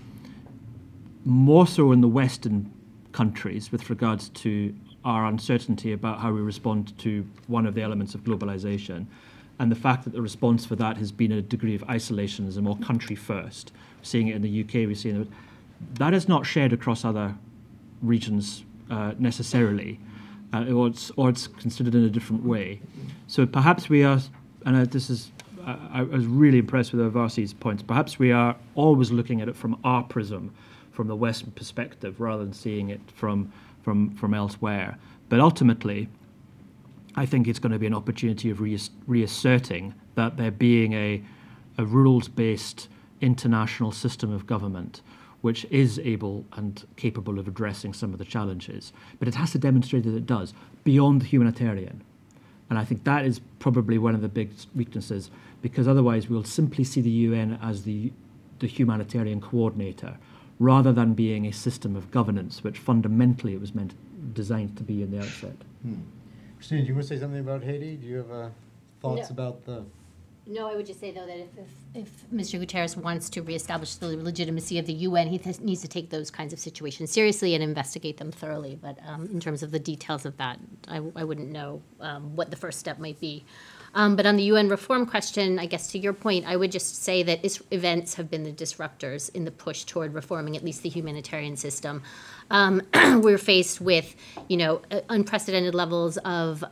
more so in the Western countries, with regards to our uncertainty about how we respond to one of the elements of globalization, and the fact that the response for that has been a degree of isolationism or country first. We're seeing it in the UK, we're seeing it. That is not shared across other regions necessarily, or it's considered in a different way. So perhaps we are, I was really impressed with Urvashi's points, perhaps we are always looking at it from our prism, from the Western perspective rather than seeing it from elsewhere. But ultimately, I think it's going to be an opportunity of reasserting that there being a rules-based international system of government which is able and capable of addressing some of the challenges. But it has to demonstrate that it does, beyond the humanitarian. And I think that is probably one of the big weaknesses, because otherwise we'll simply see the UN as the humanitarian coordinator rather than being a system of governance, which fundamentally it was designed to be in the outset. Christine, do you want to say something about Haiti? Do you have thoughts about the... No, I would just say, though, that if Mr. Guterres wants to reestablish the legitimacy of the UN, he needs to take those kinds of situations seriously and investigate them thoroughly. But in terms of the details of that, I wouldn't know what the first step might be. But on the UN reform question, I guess to your point, I would just say that events have been the disruptors in the push toward reforming at least the humanitarian system. We're faced with, unprecedented levels of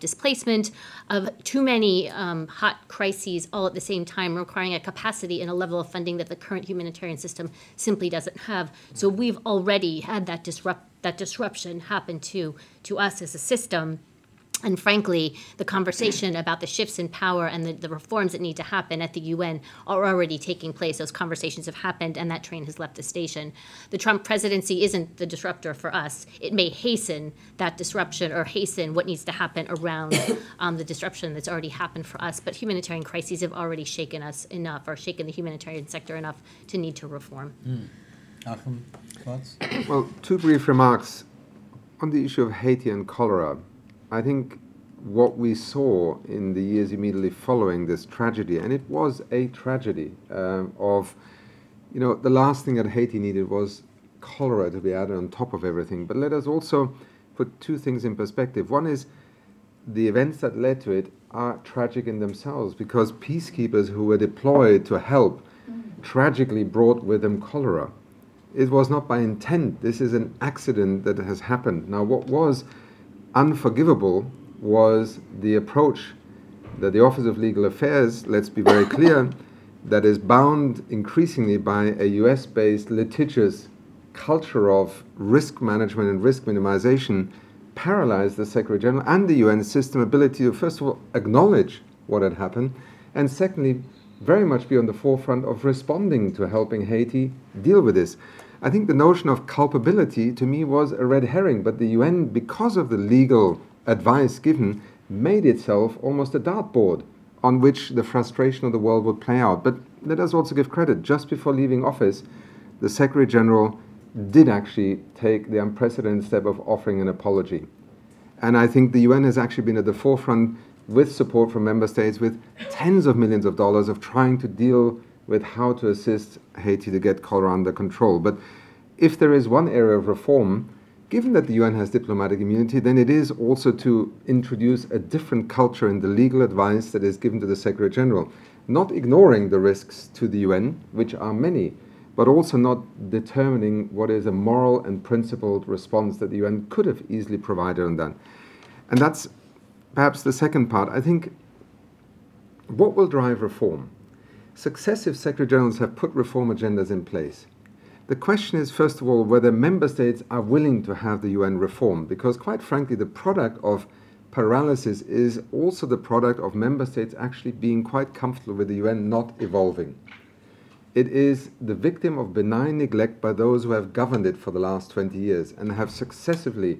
displacement, of too many hot crises all at the same time, requiring a capacity and a level of funding that the current humanitarian system simply doesn't have. So we've already had that disruption happen to us as a system. And frankly, the conversation about the shifts in power and the reforms that need to happen at the UN are already taking place. Those conversations have happened, and that train has left the station. The Trump presidency isn't the disruptor for us. It may hasten that disruption or hasten what needs to happen around the disruption that's already happened for us. But humanitarian crises have already shaken us enough, or shaken the humanitarian sector enough to need to reform. Achim, thoughts? Well, two brief remarks. On the issue of Haiti and cholera, I think what we saw in the years immediately following this tragedy, and it was a tragedy, the last thing that Haiti needed was cholera to be added on top of everything. But let us also put two things in perspective. One is the events that led to it are tragic in themselves, because peacekeepers who were deployed to help tragically brought with them cholera. It was not by intent. This is an accident that has happened. Now, what was unforgivable was the approach that the Office of Legal Affairs, let's be very clear, that is bound increasingly by a US-based litigious culture of risk management and risk minimization, paralyzed the Secretary General and the UN system ability to, first of all, acknowledge what had happened, and secondly, very much be on the forefront of responding to helping Haiti deal with this. I think the notion of culpability, to me, was a red herring, but the UN, because of the legal advice given, made itself almost a dartboard on which the frustration of the world would play out. But let us also give credit. Just before leaving office, the Secretary General did actually take the unprecedented step of offering an apology. And I think the UN has actually been at the forefront, with support from member states, with tens of millions of dollars, of trying to deal with how to assist Haiti to get cholera under control. But if there is one area of reform, given that the UN has diplomatic immunity, then it is also to introduce a different culture in the legal advice that is given to the Secretary General, not ignoring the risks to the UN, which are many, but also not determining what is a moral and principled response that the UN could have easily provided on that. And that's perhaps the second part. I think what will drive reform? Successive Secretary Generals have put reform agendas in place. The question is, first of all, whether member states are willing to have the UN reform, because quite frankly, the product of paralysis is also the product of member states actually being quite comfortable with the UN not evolving. It is the victim of benign neglect by those who have governed it for the last 20 years and have successfully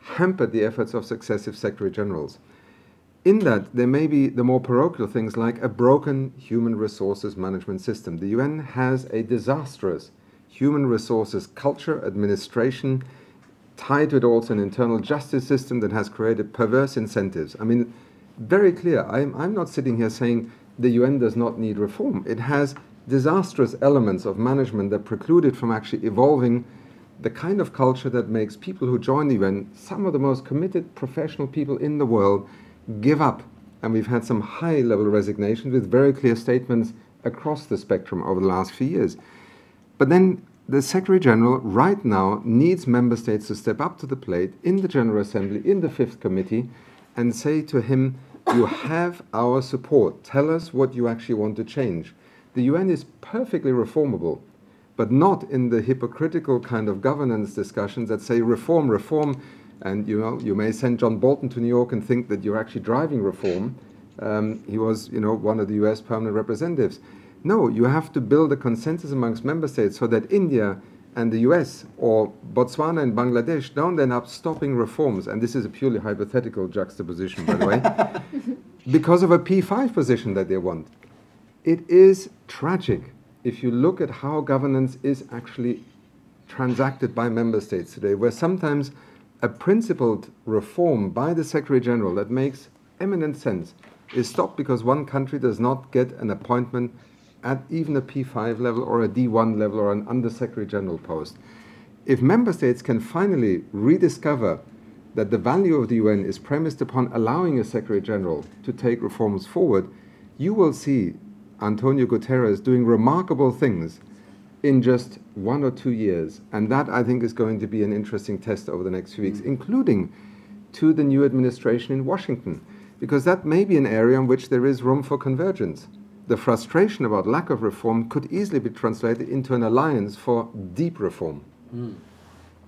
hampered the efforts of successive Secretary Generals. In that, there may be the more parochial things like a broken human resources management system. The UN has a disastrous human resources culture, administration, tied to it also an internal justice system that has created perverse incentives. I mean, very clear, I'm not sitting here saying the UN does not need reform. It has disastrous elements of management that preclude it from actually evolving the kind of culture that makes people who join the UN, some of the most committed professional people in the world, give up. And we've had some high-level resignations with very clear statements across the spectrum over the last few years. But then the Secretary General right now needs member states to step up to the plate in the General Assembly, in the Fifth Committee, and say to him, you have our support. Tell us what you actually want to change. The UN is perfectly reformable. but not in the hypocritical kind of governance discussions that say reform, reform, and you know, you may send John Bolton to New York and think that you're actually driving reform. He was, you know, one of the US permanent representatives. No, you have to build a consensus amongst member states so that India and the US or Botswana and Bangladesh don't end up stopping reforms, and this is a purely hypothetical juxtaposition, by the way, because of a P5 position that they want. It is tragic if you look at how governance is actually transacted by member states today, where sometimes a principled reform by the Secretary General that makes eminent sense is stopped because one country does not get an appointment at even a P5 level or a D1 level or an Undersecretary General post. If member states can finally rediscover that the value of the UN is premised upon allowing a Secretary General to take reforms forward, you will see Antonio Guterres doing remarkable things in just 1 or 2 years. And that, I think, is going to be an interesting test over the next few weeks, including to the new administration in Washington, because that may be an area in which there is room for convergence. The frustration about lack of reform could easily be translated into an alliance for deep reform. Mm.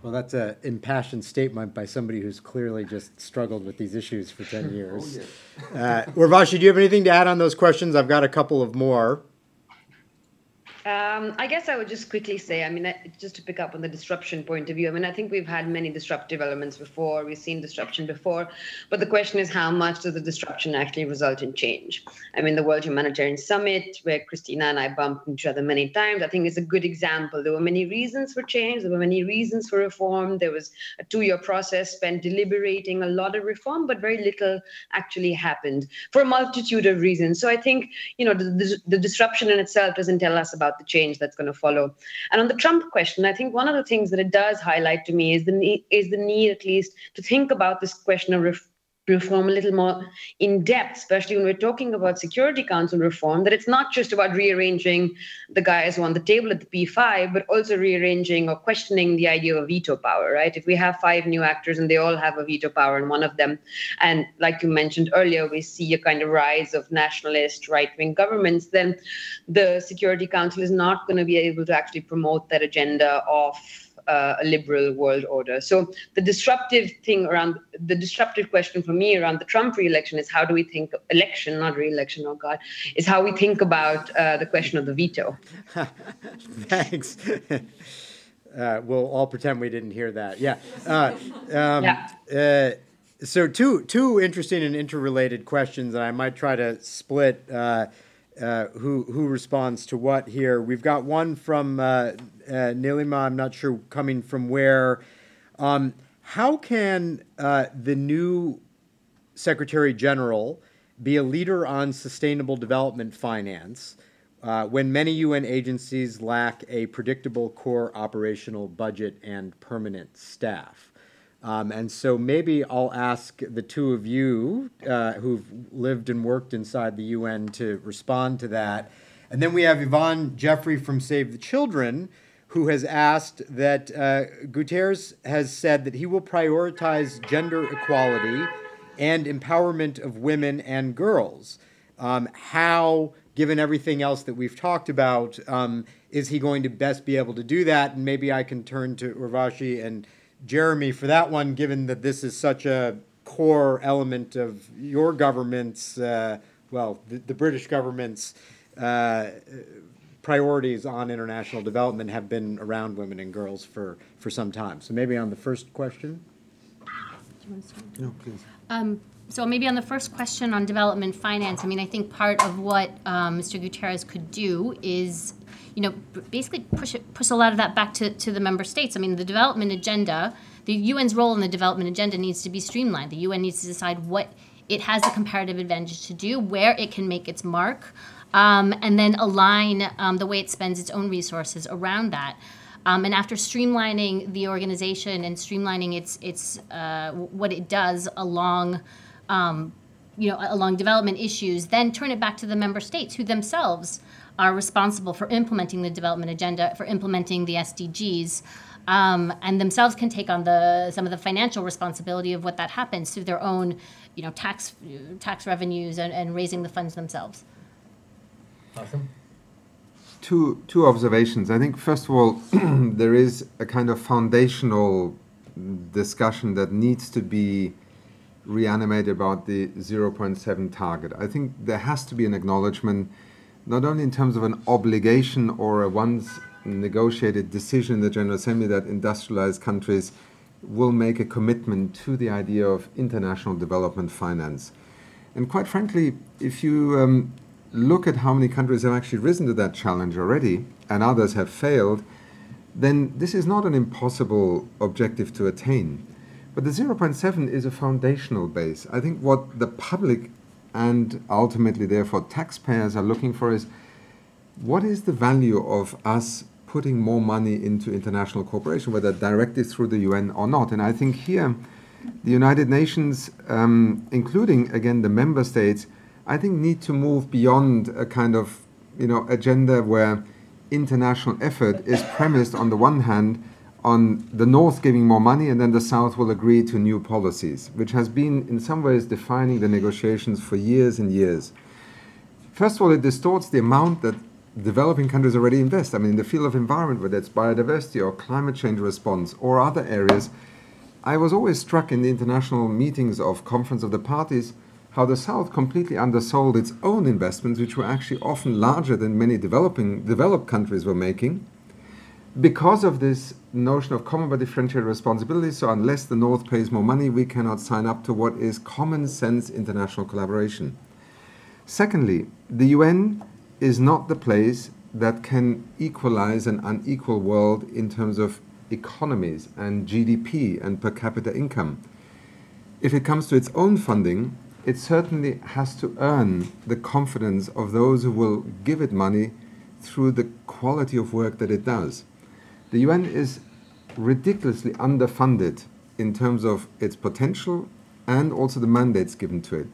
Well, that's an impassioned statement by somebody who's clearly just struggled with these issues for 10 years. Oh, yeah. Urvashi, do you have anything to add on those questions? I've got a couple of more. I guess I would just quickly say, just to pick up on the disruption point of view, I think we've had many disruptive elements before, we've seen disruption before, but the question is how much does the disruption actually result in change? The World Humanitarian Summit, where Christina and I bumped into each other many times, I think is a good example. There were many reasons for change, there were many reasons for reform, there was a 2-year process spent deliberating a lot of reform, but very little actually happened for a multitude of reasons. So I think, the disruption in itself doesn't tell us about the change that's going to follow. And on the Trump question, I think one of the things that it does highlight to me is the need, at least, to think about this question of reform a little more in depth, especially when we're talking about Security Council reform, that it's not just about rearranging the guys who are on the table at the P5, but also rearranging or questioning the idea of veto power, right? If we have 5 new actors and they all have a veto power in one of them, and like you mentioned earlier, we see a kind of rise of nationalist right-wing governments, then the Security Council is not going to be able to actually promote that agenda of a liberal world order. So the disruptive question for me around the Trump re-election is how do we think election, not re-election, oh God, is how we think about the question of the veto. Thanks. We'll all pretend we didn't hear that. Yeah. So two interesting and interrelated questions, and I might try to split who responds to what here. We've got one from Nilima, I'm not sure coming from where. How can the new Secretary General be a leader on sustainable development finance when many UN agencies lack a predictable core operational budget and permanent staff? And so maybe I'll ask the two of you who've lived and worked inside the UN to respond to that. And then we have Yvonne Jeffrey from Save the Children, who has asked that Guterres has said that he will prioritize gender equality and empowerment of women and girls. How, given everything else that we've talked about, is he going to best be able to do that? And maybe I can turn to Urvashi and Jeremy for that one, given that this is such a core element of your government's, the British government's priorities on international development have been around women and girls for some time. So maybe on the first question. Do you want to start? No, please. So maybe on the first question on development finance, I think part of what Mr. Guterres could do is, basically push a lot of that back to the member states. The development agenda, the UN's role in the development agenda needs to be streamlined. The UN needs to decide what it has the comparative advantage to do, where it can make its mark, and then align the way it spends its own resources around that. And after streamlining the organization and streamlining its what it does along along development issues, then turn it back to the member states who themselves are responsible for implementing the development agenda, for implementing the SDGs, and themselves can take on some of the financial responsibility of what that happens through their own tax revenues and raising the funds themselves. Awesome. two observations. I think, first of all, there is a kind of foundational discussion that needs to be reanimated about the 0.7 target. I think there has to be an acknowledgement, not only in terms of an obligation or a once negotiated decision in the General Assembly, that industrialized countries will make a commitment to the idea of international development finance. And quite frankly, if you look at how many countries have actually risen to that challenge already, and others have failed, then this is not an impossible objective to attain. But the 0.7 is a foundational base. I think what the public and ultimately, therefore, taxpayers are looking for is, what is the value of us putting more money into international cooperation, whether directly through the UN or not? And I think here, the United Nations, including, again, the member states, I think need to move beyond a kind of, agenda where international effort is premised on the one hand on the North giving more money and then the South will agree to new policies, which has been in some ways defining the negotiations for years and years. First of all, it distorts the amount that developing countries already invest. I mean, in the field of environment, whether it's biodiversity or climate change response or other areas, I was always struck in the international meetings of Conference of the Parties how the South completely undersold its own investments, which were actually often larger than many developed countries were making, because of this notion of common but differentiated responsibility. So unless the North pays more money, we cannot sign up to what is common sense international collaboration. Secondly, the UN is not the place that can equalize an unequal world in terms of economies and GDP and per capita income. If it comes to its own funding, it certainly has to earn the confidence of those who will give it money through the quality of work that it does. The UN is ridiculously underfunded in terms of its potential and also the mandates given to it.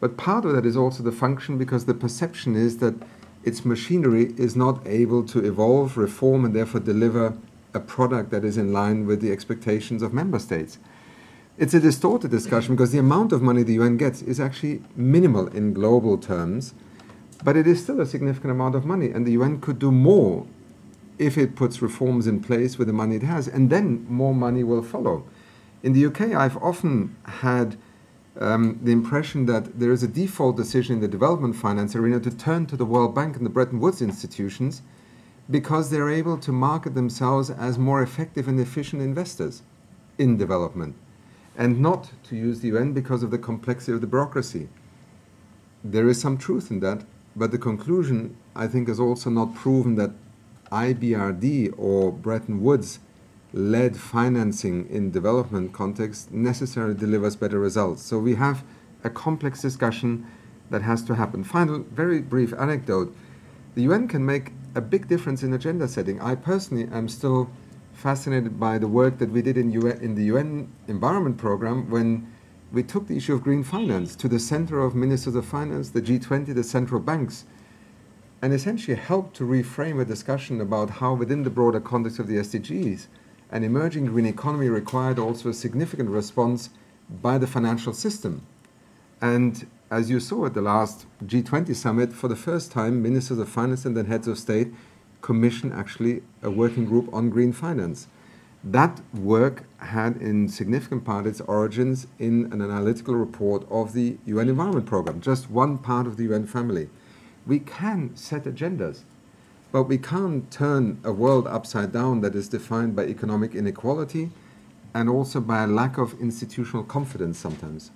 But part of that is also the function, because the perception is that its machinery is not able to evolve, reform, and therefore deliver a product that is in line with the expectations of member states. It's a distorted discussion because the amount of money the UN gets is actually minimal in global terms, but it is still a significant amount of money, and the UN could do more if it puts reforms in place with the money it has, and then more money will follow. In the UK, I've often had the impression that there is a default decision in the development finance arena to turn to the World Bank and the Bretton Woods institutions because they're able to market themselves as more effective and efficient investors in development, and not to use the UN because of the complexity of the bureaucracy. There is some truth in that, but the conclusion, I think, is also not proven that IBRD or Bretton Woods-led financing in development context necessarily delivers better results. So we have a complex discussion that has to happen. Final, very brief anecdote. The UN can make a big difference in agenda setting. I personally am still fascinated by the work that we did in the UN Environment Programme when we took the issue of green finance to the center of ministers of finance, the G20, the central banks, and essentially helped to reframe a discussion about how within the broader context of the SDGs, an emerging green economy required also a significant response by the financial system. And as you saw at the last G20 summit, for the first time, ministers of finance and then heads of state commission actually a working group on green finance. That work had in significant part its origins in an analytical report of the UN Environment Programme, just one part of the UN family. We can set agendas, but we can't turn a world upside down that is defined by economic inequality and also by a lack of institutional confidence sometimes.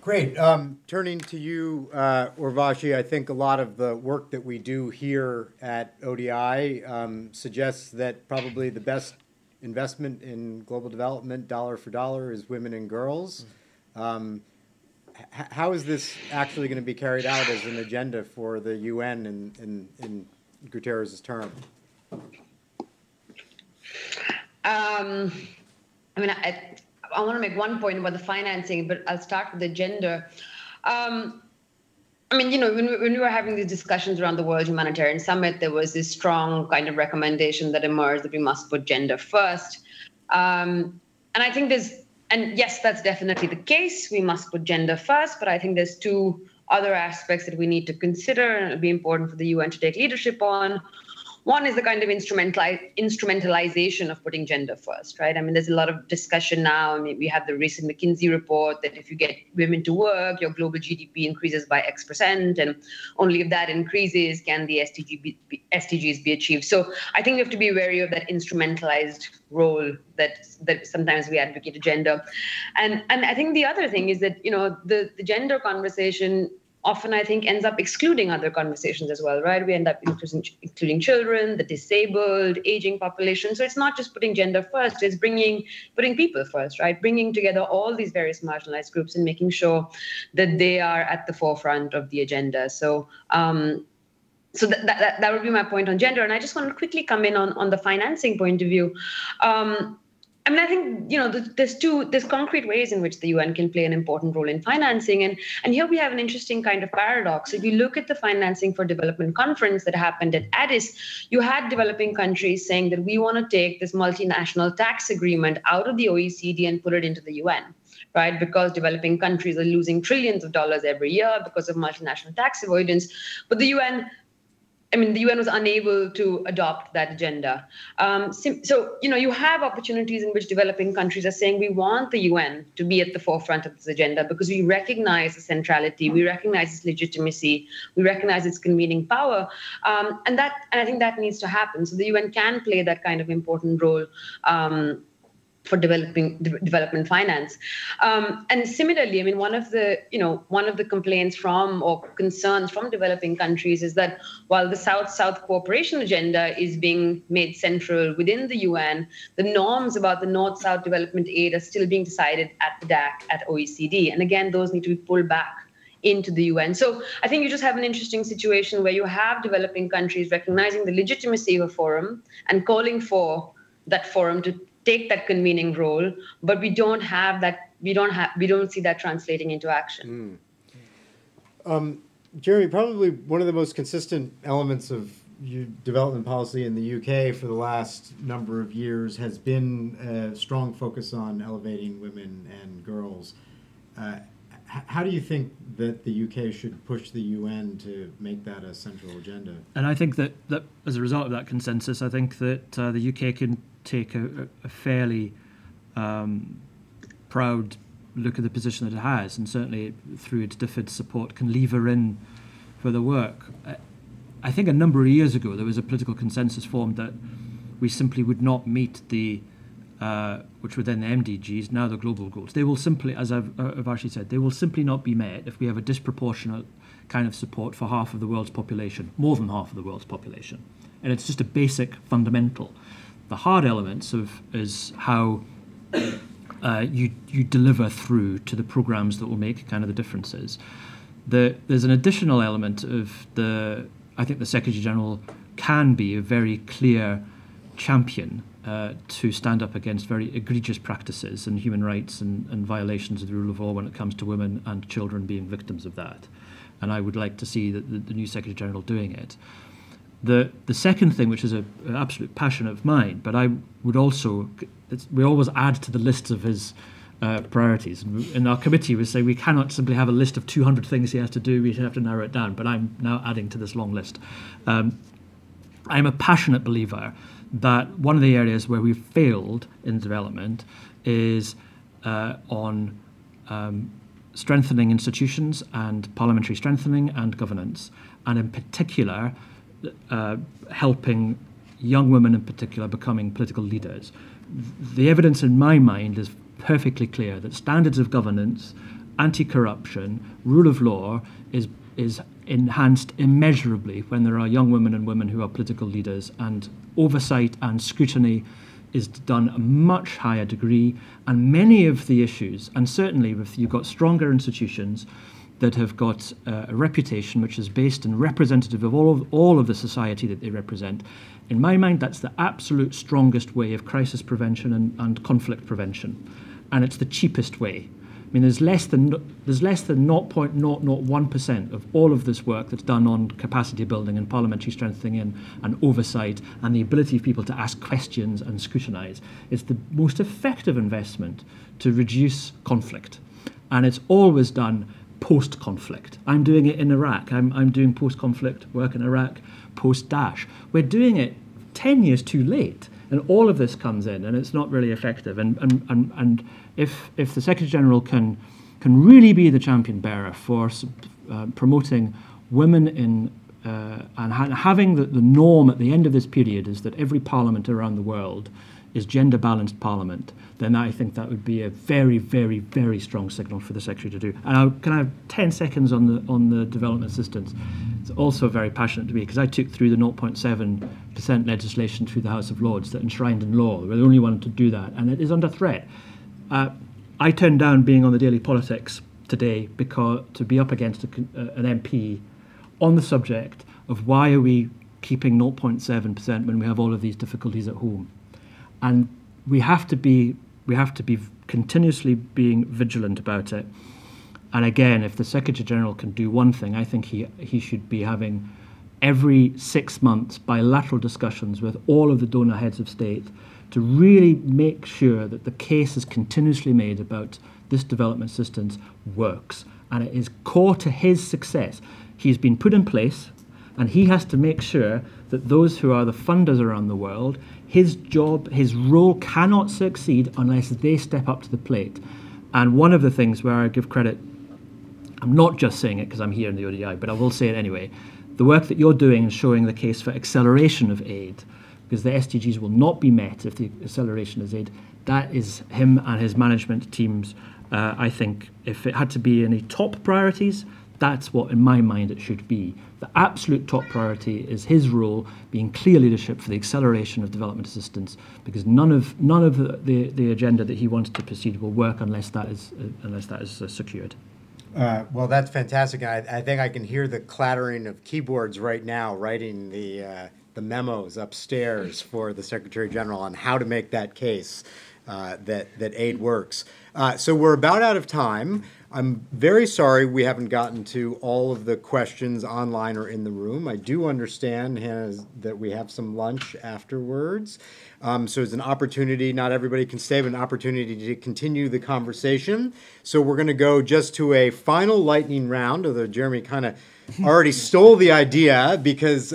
Great. Turning to you, Urvashi, I think a lot of the work that we do here at ODI suggests that probably the best investment in global development, dollar for dollar, is women and girls. How is this actually going to be carried out as an agenda for the UN in Guterres' term? I want to make one point about the financing, but I'll start with the gender. When we were having these discussions around the World Humanitarian Summit, there was this strong kind of recommendation that emerged that we must put gender first. And I think there's, and yes, that's definitely the case. We must put gender first, but I think there's two other aspects that we need to consider and it would be important for the UN to take leadership on. One is the kind of instrumentalization of putting gender first, right? I mean, there's a lot of discussion now. I mean, we have the recent McKinsey report that if you get women to work, your global GDP increases by X%, and only if that increases can the SDGs be achieved. So I think we have to be wary of that instrumentalized role that sometimes we advocate to gender. And I think the other thing is that, you know, the gender conversation often, I think, ends up excluding other conversations as well, right? We end up including children, the disabled, aging population. So it's not just putting gender first, it's putting people first, right? Bringing together all these various marginalized groups and making sure that they are at the forefront of the agenda. So that would be my point on gender. And I just want to quickly come in on the financing point of view. I mean, I think, you know, there's concrete ways in which the UN can play an important role in financing. And here we have an interesting kind of paradox. If you look at the Financing for Development Conference that happened at Addis, you had developing countries saying that we want to take this multinational tax agreement out of the OECD and put it into the UN, right? Because developing countries are losing trillions of dollars every year because of multinational tax avoidance. But the UN was unable to adopt that agenda. So, you know, you have opportunities in which developing countries are saying we want the UN to be at the forefront of this agenda because we recognize the centrality, we recognize its legitimacy, we recognize its convening power. And I think that needs to happen. So the UN can play that kind of important role for development finance. And similarly, I mean, one of the complaints from or concerns from developing countries is that while the South-South cooperation agenda is being made central within the UN, the norms about the North-South development aid are still being decided at the DAC, at OECD. And again, those need to be pulled back into the UN. So I think you just have an interesting situation where you have developing countries recognizing the legitimacy of a forum and calling for that forum to take that convening role, but we don't see that translating into action. Jeremy, probably one of the most consistent elements of development policy in the UK for the last number of years has been a strong focus on elevating women and girls. How do you think that the UK should push the UN to make that a central agenda? And I think that as a result of that consensus, I think that the UK can take a fairly proud look at the position that it has, and certainly through its DFID support can lever in for the work. I think a number of years ago there was a political consensus formed that we simply would not meet which were then the MDGs, now the global goals. They will simply, as I've actually said, they will simply not be met if we have a disproportionate kind of support for half of the world's population, more than half of the world's population. And it's just a basic fundamental. The hard elements is how you deliver through to the programs that will make kind of the differences. There's an additional element of I think the Secretary General can be a very clear champion to stand up against very egregious practices and human rights and violations of the rule of law when it comes to women and children being victims of that. And I would like to see the new Secretary General doing it. The second thing, which is an absolute passion of mine, but I would also, we always add to the lists of his priorities. In our committee, we say we cannot simply have a list of 200 things he has to do, we have to narrow it down, but I'm now adding to this long list. I'm a passionate believer that one of the areas where we've failed in development is on strengthening institutions and parliamentary strengthening and governance, and in particular, helping young women in particular becoming political leaders. The evidence in my mind is perfectly clear that standards of governance, anti-corruption, rule of law is enhanced immeasurably when there are young women and women who are political leaders, and oversight and scrutiny is done a much higher degree, and many of the issues, and certainly if you've got stronger institutions that have got a reputation which is based and representative of all of the society that they represent. In my mind, that's the absolute strongest way of crisis prevention and conflict prevention, and it's the cheapest way. I mean, there's less than 0.001% of all of this work that's done on capacity building and parliamentary strengthening and oversight and the ability of people to ask questions and scrutinise. It's the most effective investment to reduce conflict, and it's always done post-conflict. I'm doing it in Iraq. I'm doing post-conflict work in Iraq, post-Daesh. We're doing it 10 years too late, and all of this comes in, and it's not really effective. And if the Secretary-General can really be the champion bearer for promoting women in and having the norm at the end of this period is that every parliament around the world is gender-balanced parliament, then I think that would be a very, very, very strong signal for the Secretary to do. And can I have 10 seconds on the development assistance? It's also very passionate to me, because I took through the 0.7% legislation through the House of Lords that enshrined in law. We're the only one to do that, and it is under threat. I turned down being on the Daily Politics today because to be up against an MP on the subject of why are we keeping 0.7% when we have all of these difficulties at home. And we have to be continuously being vigilant about it. And again, if the Secretary General can do one thing, I think he should be having every 6 months bilateral discussions with all of the donor heads of state to really make sure that the case is continuously made about this development assistance works. And it is core to his success. He's been put in place, and he has to make sure that those who are the funders around the world, his job, his role cannot succeed unless they step up to the plate. And one of the things where I give credit, I'm not just saying it because I'm here in the ODI, but I will say it anyway, the work that you're doing in showing the case for acceleration of aid, because the SDGs will not be met if the acceleration is aid, that is him and his management teams. I think if it had to be any top priorities, that's what, in my mind, it should be. The absolute top priority is his role being clear leadership for the acceleration of development assistance, because none of the agenda that he wants to proceed will work unless that is secured. Well, that's fantastic. I think I can hear the clattering of keyboards right now, writing the memos upstairs for the Secretary General on how to make that case that aid works. So we're about out of time. I'm very sorry we haven't gotten to all of the questions online or in the room. I do understand, Hannah, that we have some lunch afterwards. So it's an opportunity, not everybody can stay, but an opportunity to continue the conversation. So we're going to go just to a final lightning round, although Jeremy kind of already stole the idea because...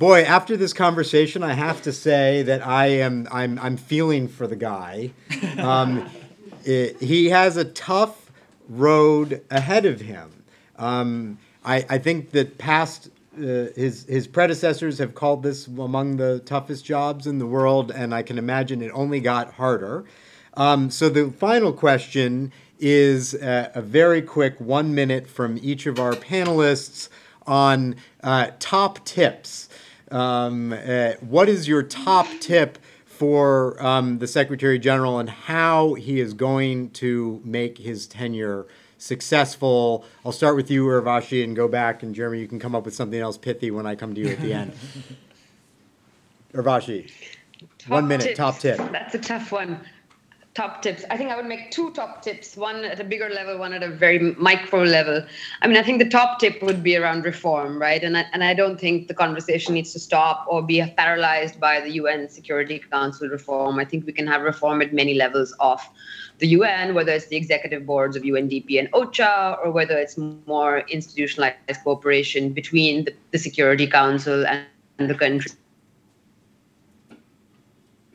Boy, after this conversation, I have to say that I'm feeling for the guy. He has a tough road ahead of him. I think that past his predecessors have called this among the toughest jobs in the world, and I can imagine it only got harder. So the final question is a very quick 1 minute from each of our panelists on top tips. What is your top tip for the Secretary General and how he is going to make his tenure successful? I'll start with you, Urvashi, and go back. And Jeremy, you can come up with something else pithy when I come to you at the end. Urvashi, top 1 minute, tips. Top tip. That's a tough one. Top tips. I think I would make two top tips, one at a bigger level, one at a very micro level. I mean, I think the top tip would be around reform, right? And I don't think the conversation needs to stop or be paralyzed by the UN Security Council reform. I think we can have reform at many levels of the UN, whether it's the executive boards of UNDP and OCHA, or whether it's more institutionalized cooperation between the Security Council and the country.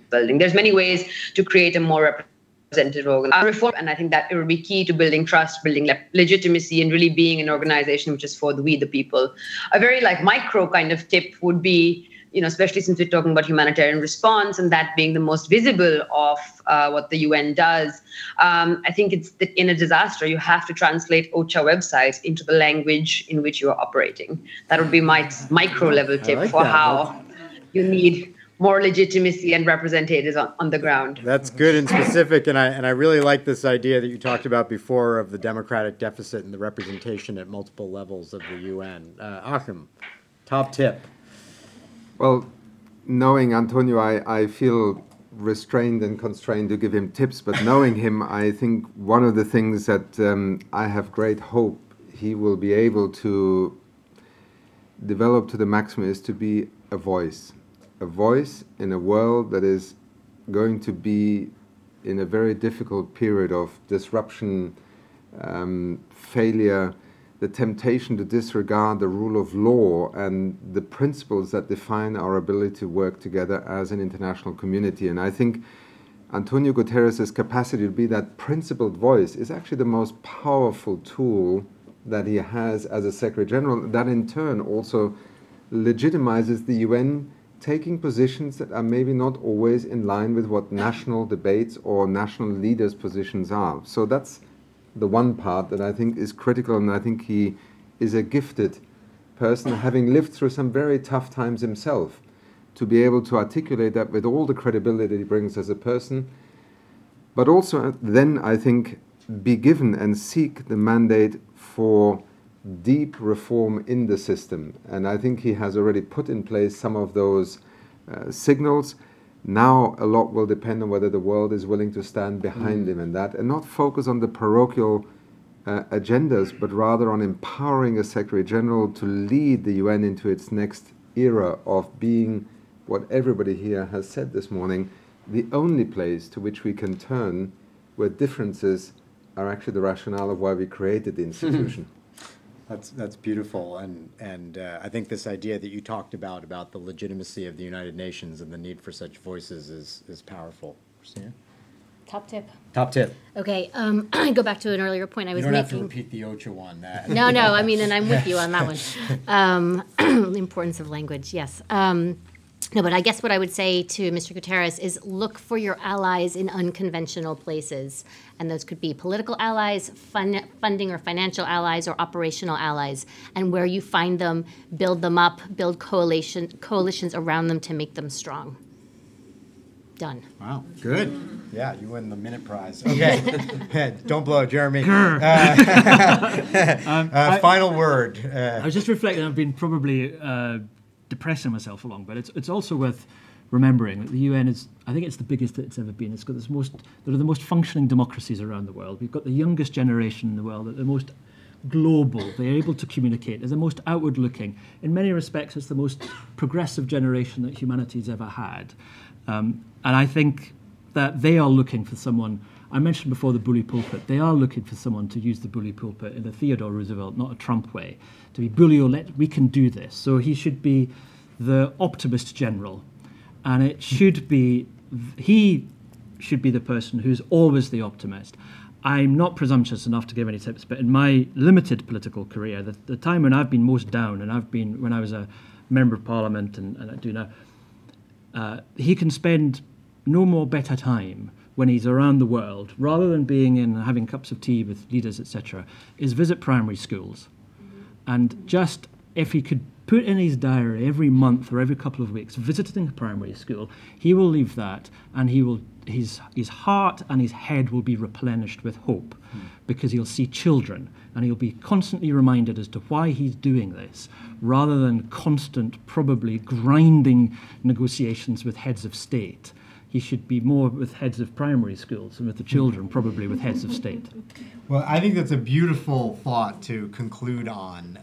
Building. There's many ways to create a more representative reform, and I think that it will be key to building trust, building legitimacy, and really being an organization which is for the we, the people. A very micro kind of tip would be, especially since we're talking about humanitarian response and that being the most visible of what the UN does, I think it's that in a disaster, you have to translate OCHA websites into the language in which you are operating. That would be my micro-level tip for how you need more legitimacy and representatives on the ground. That's good and specific, and I really like this idea that you talked about before of the democratic deficit and the representation at multiple levels of the UN. Achim, top tip. Well, knowing Antonio, I feel restrained and constrained to give him tips, but knowing him, I think one of the things that I have great hope he will be able to develop to the maximum is to be a voice in a world that is going to be in a very difficult period of disruption failure, the temptation to disregard the rule of law and the principles that define our ability to work together as an international community. And I think Antonio Guterres' capacity to be that principled voice is actually the most powerful tool that he has as a Secretary General. That in turn also legitimizes the UN taking positions that are maybe not always in line with what national debates or national leaders' positions are. So that's the one part that I think is critical, and I think he is a gifted person, having lived through some very tough times himself, to be able to articulate that with all the credibility he brings as a person, but also then I think be given and seek the mandate for deep reform in the system. And I think he has already put in place some of those signals. Now a lot will depend on whether the world is willing to stand behind him in that, and not focus on the parochial agendas, but rather on empowering a Secretary General to lead the UN into its next era of being, what everybody here has said this morning, the only place to which we can turn where differences are actually the rationale of why we created the institution. That's beautiful, and I think this idea that you talked about the legitimacy of the United Nations and the need for such voices is powerful. Christina? Top tip. Okay, go back to an earlier point I was making. You don't have to repeat the OCHA one. No, I mean, and I'm with you on that one. Importance of language, yes. No, but I guess what I would say to Mr. Guterres is look for your allies in unconventional places. And those could be political allies, funding or financial allies, or operational allies. And where you find them, build them up, build coalitions around them to make them strong. Done. Wow, good. Yeah, you win the minute prize. Okay. Don't blow, Jeremy. Final word. I was just reflecting. I've been probably... depressing myself along, but it's also worth remembering that the UN is, I think it's the biggest that it's ever been. It's got there are the most functioning democracies around the world. We've got the youngest generation in the world, the most global, they're able to communicate, they're the most outward-looking. In many respects, it's the most progressive generation that humanity's ever had. And I think that they are looking for someone. I mentioned before the bully pulpit. They are looking for someone to use the bully pulpit in a Theodore Roosevelt, not a Trump way, to be bully or we can do this. So he should be the optimist general. And he should be the person who's always the optimist. I'm not presumptuous enough to give any tips, but in my limited political career, the time when I've been most down, and I've been when I was a member of parliament and I do now, he can spend no more better time when he's around the world, rather than being in having cups of tea with leaders, etc., is visit primary schools. And just if he could put in his diary every month or every couple of weeks, visiting a primary school, he will leave that, and he will his heart and his head will be replenished with hope, because he'll see children and he'll be constantly reminded as to why he's doing this, rather than constant, probably grinding negotiations with heads of state. He should be more with heads of primary schools and with the children, probably with heads of state. Well, I think that's a beautiful thought to conclude on.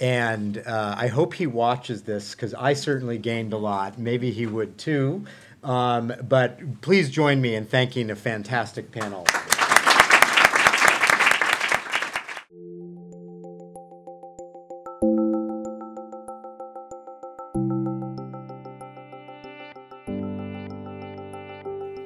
I hope he watches this, because I certainly gained a lot. Maybe he would too. But please join me in thanking a fantastic panel.